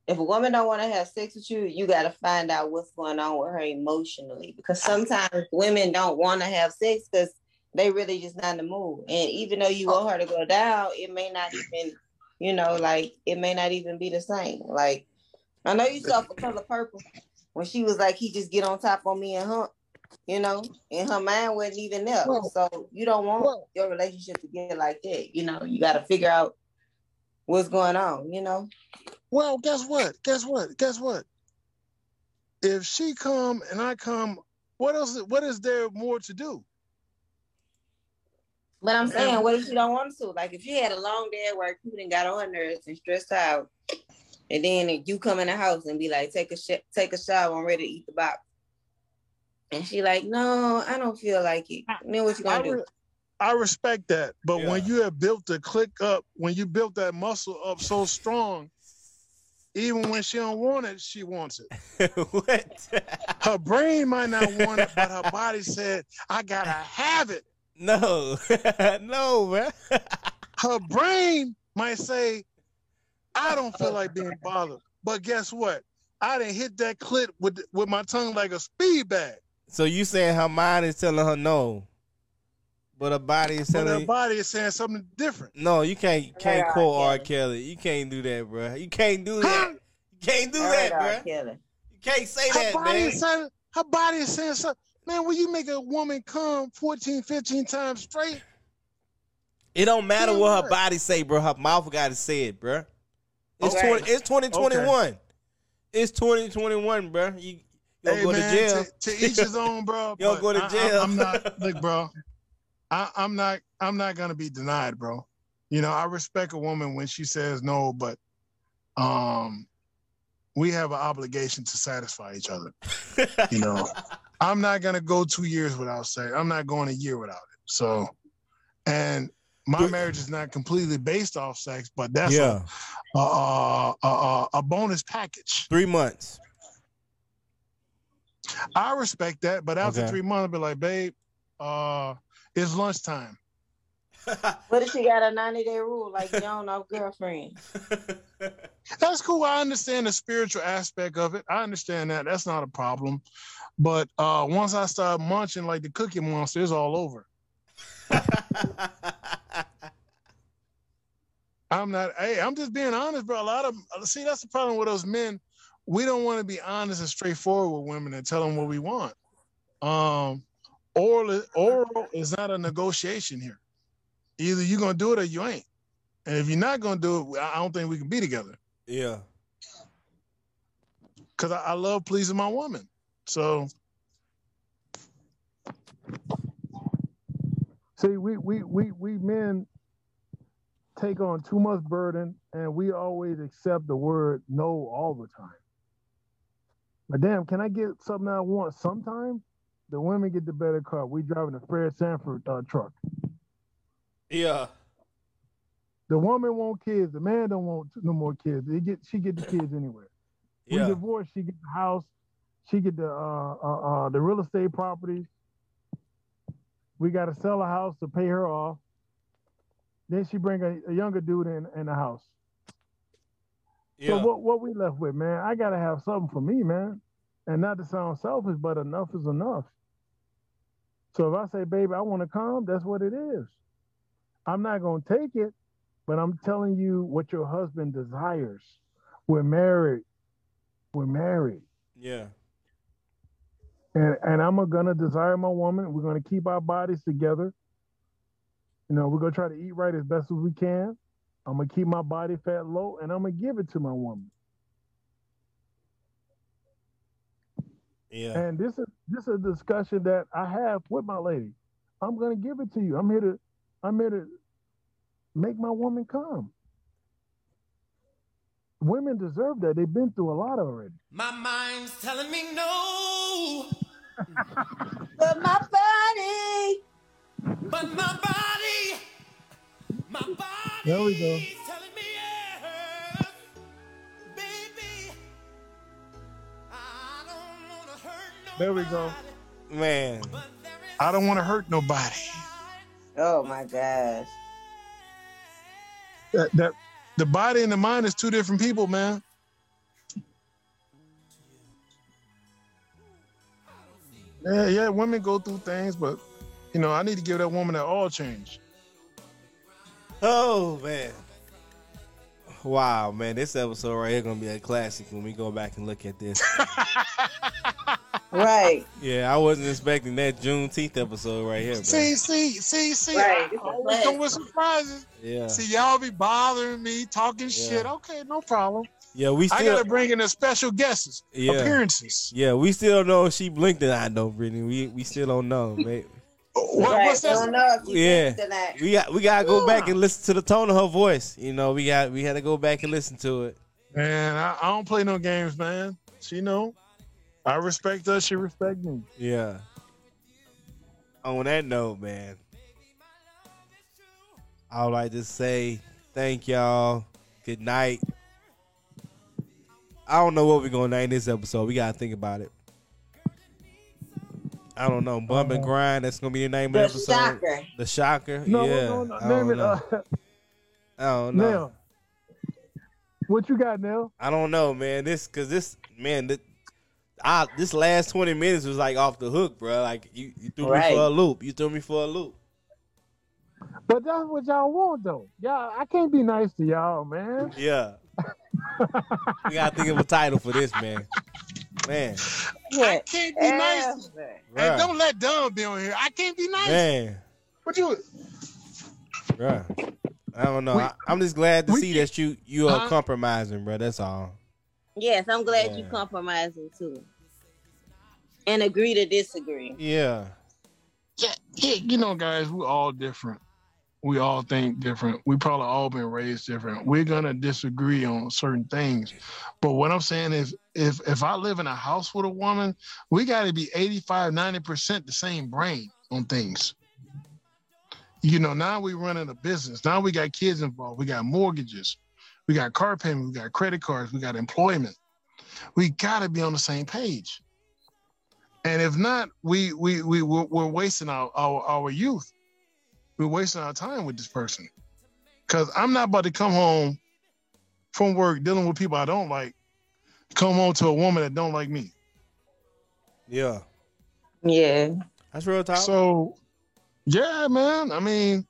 if a woman don't want to have sex with you, you gotta find out what's going on with her emotionally, because sometimes women don't want to have sex because they really just not in the mood. And even though you want her to go down, it may not even, it may not even be the same. Like, I know you saw The Color Purple when she was like, he just get on top of me and hump, and her mind wasn't even there. Whoa. So you don't want your relationship to get like that. You got to figure out what's going on, Well, guess what? If she come and I come, what is there more to do? But I'm saying, what if she don't want to? Like, if she had a long day at work, you done got on her nerves and stressed out, and then you come in the house and be like, take a shower, I'm ready to eat the box. And she like, no, I don't feel like it. And then what you gonna do? I respect that. But when you have built the click up, when you built that muscle up so strong, even when she don't want it, she wants it. What? Her brain might not want it, but her body said, I gotta have it. No. No, man. Her brain might say, I don't feel like being bothered. But guess what? I done hit that clit with my tongue like a speed bag. So you saying her mind is telling her no, but her body is telling her body is saying something different. No, you can't quote R. Kelly. You can't do that, bro. You can't do that. You can't do that, bro. You can't say that, man. Her body is saying something. Man, when you make a woman come 14, 15 times straight, it don't matter what her body say, bro. Her mouth got to say it, bro. It's 2021. Okay. It's 2021, bro. You don't to jail. To each his own, bro. You don't go to jail. I'm not. Look, bro. I'm not. I'm not gonna be denied, bro. You know, I respect a woman when she says no, but we have an obligation to satisfy each other. You know, I'm not gonna go 2 years without sex. I'm not going a year without it. So, and my marriage is not completely based off sex, but that's a bonus package. 3 months. I respect that, but after 3 months, I'll be like, babe, it's lunchtime. What if she got a 90-day rule, like you don't know girlfriend? That's cool. I understand the spiritual aspect of it. I understand that. That's not a problem. But once I start munching like the Cookie Monster, it's all over. I'm not. Hey, I'm just being honest, bro. See, that's the problem with those men. We don't want to be honest and straightforward with women and tell them what we want. Oral is not a negotiation here. Either you're going to do it or you ain't. And if you're not going to do it, I don't think we can be together. Yeah. Because I love pleasing my woman. So. See, we men take on too much burden, and we always accept the word no all the time. But damn, can I get something I want sometime? The women get the better car. We driving a Fred Sanford truck. Yeah. The woman want kids. The man don't want no more kids. She get the kids anyway. Yeah. We divorce, she get the house. She get the real estate properties. We got to sell a house to pay her off. Then she bring a younger dude in the house. Yeah. So what we left with, man, I got to have something for me, man. And not to sound selfish, but enough is enough. So if I say, baby, I want to come, that's what it is. I'm not going to take it, but I'm telling you what your husband desires. We're married. We're married. Yeah. And I'm going to desire my woman. We're going to keep our bodies together. You know, we're going to try to eat right as best as we can. I'm going to keep my body fat low, and I'm going to give it to my woman. Yeah. And this is a discussion that I have with my lady. I'm going to give it to you. I'm here to make my woman come. Women deserve that. They've been through a lot already. My mind's telling me no. But my body. But my body there we go. Is telling me yeah, baby, I don't want to hurt nobody. There we go. Man, I don't want to hurt nobody. Oh my gosh. That the body and the mind is two different people, man. Yeah, women go through things, but you know, I need to give that woman that oil change. Oh, man. Wow, man. This episode right here going to be a classic when we go back and look at this. Right. Yeah, I wasn't expecting that Juneteenth episode right here. Bro. See. Right. Always come with surprises. Yeah. See, y'all be bothering me, talking shit. Okay, no problem. Yeah, we still. I gotta bring in the special guests, appearances. Yeah, we still don't know if she blinked or not, though, Brittany. We still don't know, baby. What's that? Yeah, we gotta go back and listen to the tone of her voice. You know, we had to go back and listen to it. Man, I don't play no games, man. She know, I respect her. She respect me. Yeah. On that note, man, I would like to say thank y'all. Good night. I don't know what we're going to name this episode. We got to think about it. I don't know. Bump and Grind. That's going to be the name of the episode. The Shocker. The Shocker. No, yeah. No. I don't know. Now, what you got now? I don't know, man. This last 20 minutes was like off the hook, bro. Like you threw me for a loop. But that's what y'all want, though. Y'all, I can't be nice to y'all, man. Yeah. We gotta think of a title for this, man. Man. I can't be nice. Hey, don't let Don be on here. I can't be nice. Man. What you? Bro, I don't know. I'm just glad to see that you are compromising, bro. That's all. Yes, I'm glad you compromising too, and agree to disagree. Yeah. Yeah, you know, guys, we're all different. We all think different. We probably all been raised different. We're gonna disagree on certain things. But what I'm saying is if I live in a house with a woman, we gotta be 85, 90% the same brain on things. You know, now we running a business. Now we got kids involved. We got mortgages. We got car payments. We got credit cards. We got employment. We gotta be on the same page. And if not, we're wasting our youth. We're wasting our time with this person. Because I'm not about to come home from work dealing with people I don't like, come home to a woman that don't like me. Yeah. Yeah. That's real talk. So, yeah, man. I mean,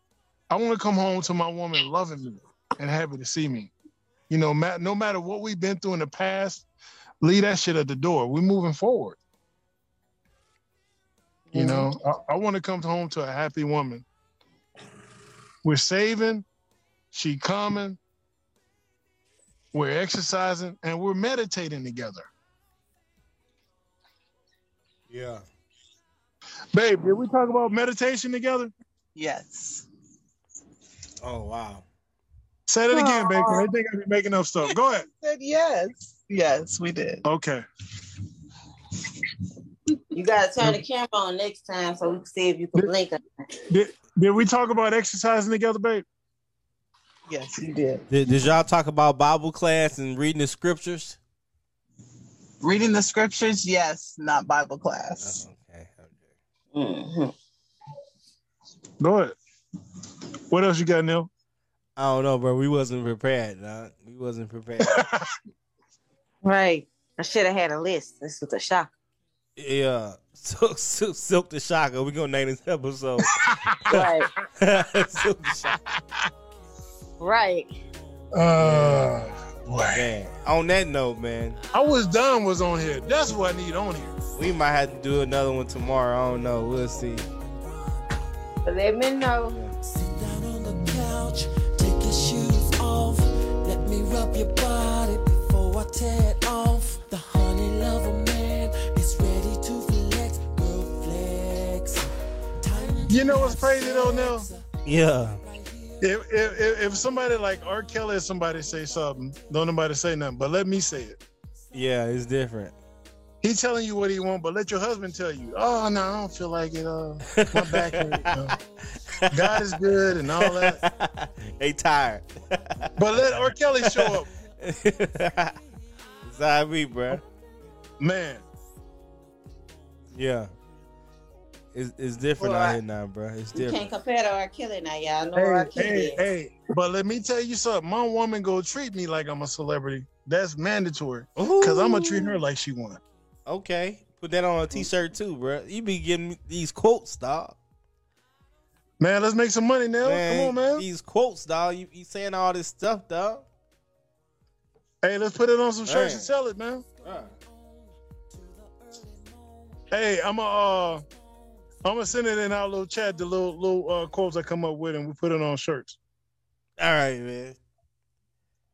I want to come home to my woman loving me and happy to see me. You know, no matter what we've been through in the past, leave that shit at the door. We're moving forward. Mm-hmm. You know, I want to come home to a happy woman. We're saving, she coming, we're exercising, and we're meditating together. Yeah. Babe, did we talk about meditation together? Yes. Oh, wow. Say that again, babe. I think I be making up stuff. Go ahead. I said yes. Yes, we did. Okay. You got to turn the camera on next time so we can see if you can blink on it. Did we talk about exercising together, babe? Yes, you did. Did y'all talk about Bible class and reading the scriptures? Reading the scriptures, yes, not Bible class. Oh, okay. Mm-hmm. Go ahead. What else you got, Neil? I don't know, bro. We wasn't prepared. We wasn't prepared. Right. I should have had a list. This was a shocker. Yeah, so Silk the Shocker. We're going to name this episode. Right. Silk the Shocker. Right. Boy. Man. On that note, man. I was done was on here. That's what I need on here. We might have to do another one tomorrow. I don't know. We'll see. But let me know. Sit down on the couch. Take your shoes off. Let me rub your body before I tear it off. The honey love of man is ready to flex, girl flex. You know what's crazy though, now? Yeah. If somebody like R. Kelly or somebody say something, don't nobody say nothing, but let me say it. Yeah, it's different. He telling you what he want, but let your husband tell you, oh, no, I don't feel like it. My back hurt. God is good and all that. They tired. But let R. Kelly show up. Side me, bro. Man. Yeah. It's different out here now, bro. It's different. You can't compare to R. Kelly now, y'all. No R. Kelly. Hey, but let me tell you something. My woman go treat me like I'm a celebrity. That's mandatory. Because I'm going to treat her like she won. Okay. Put that on a t-shirt too, bro. You be getting these quotes, dog. Man, let's make some money now. Man, come on, man. These quotes, dog. You saying all this stuff, dog. Hey, let's put it on some shirts and sell it, man. Right. Hey, I'm gonna send it in our little chat, the little quotes I come up with, and we put it on shirts. All right, man.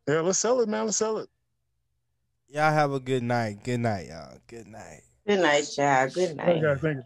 Yeah, let's sell it, man. Let's sell it. Y'all have a good night. Good night, y'all. Good night. Good night, y'all. Good night. Okay, thank you.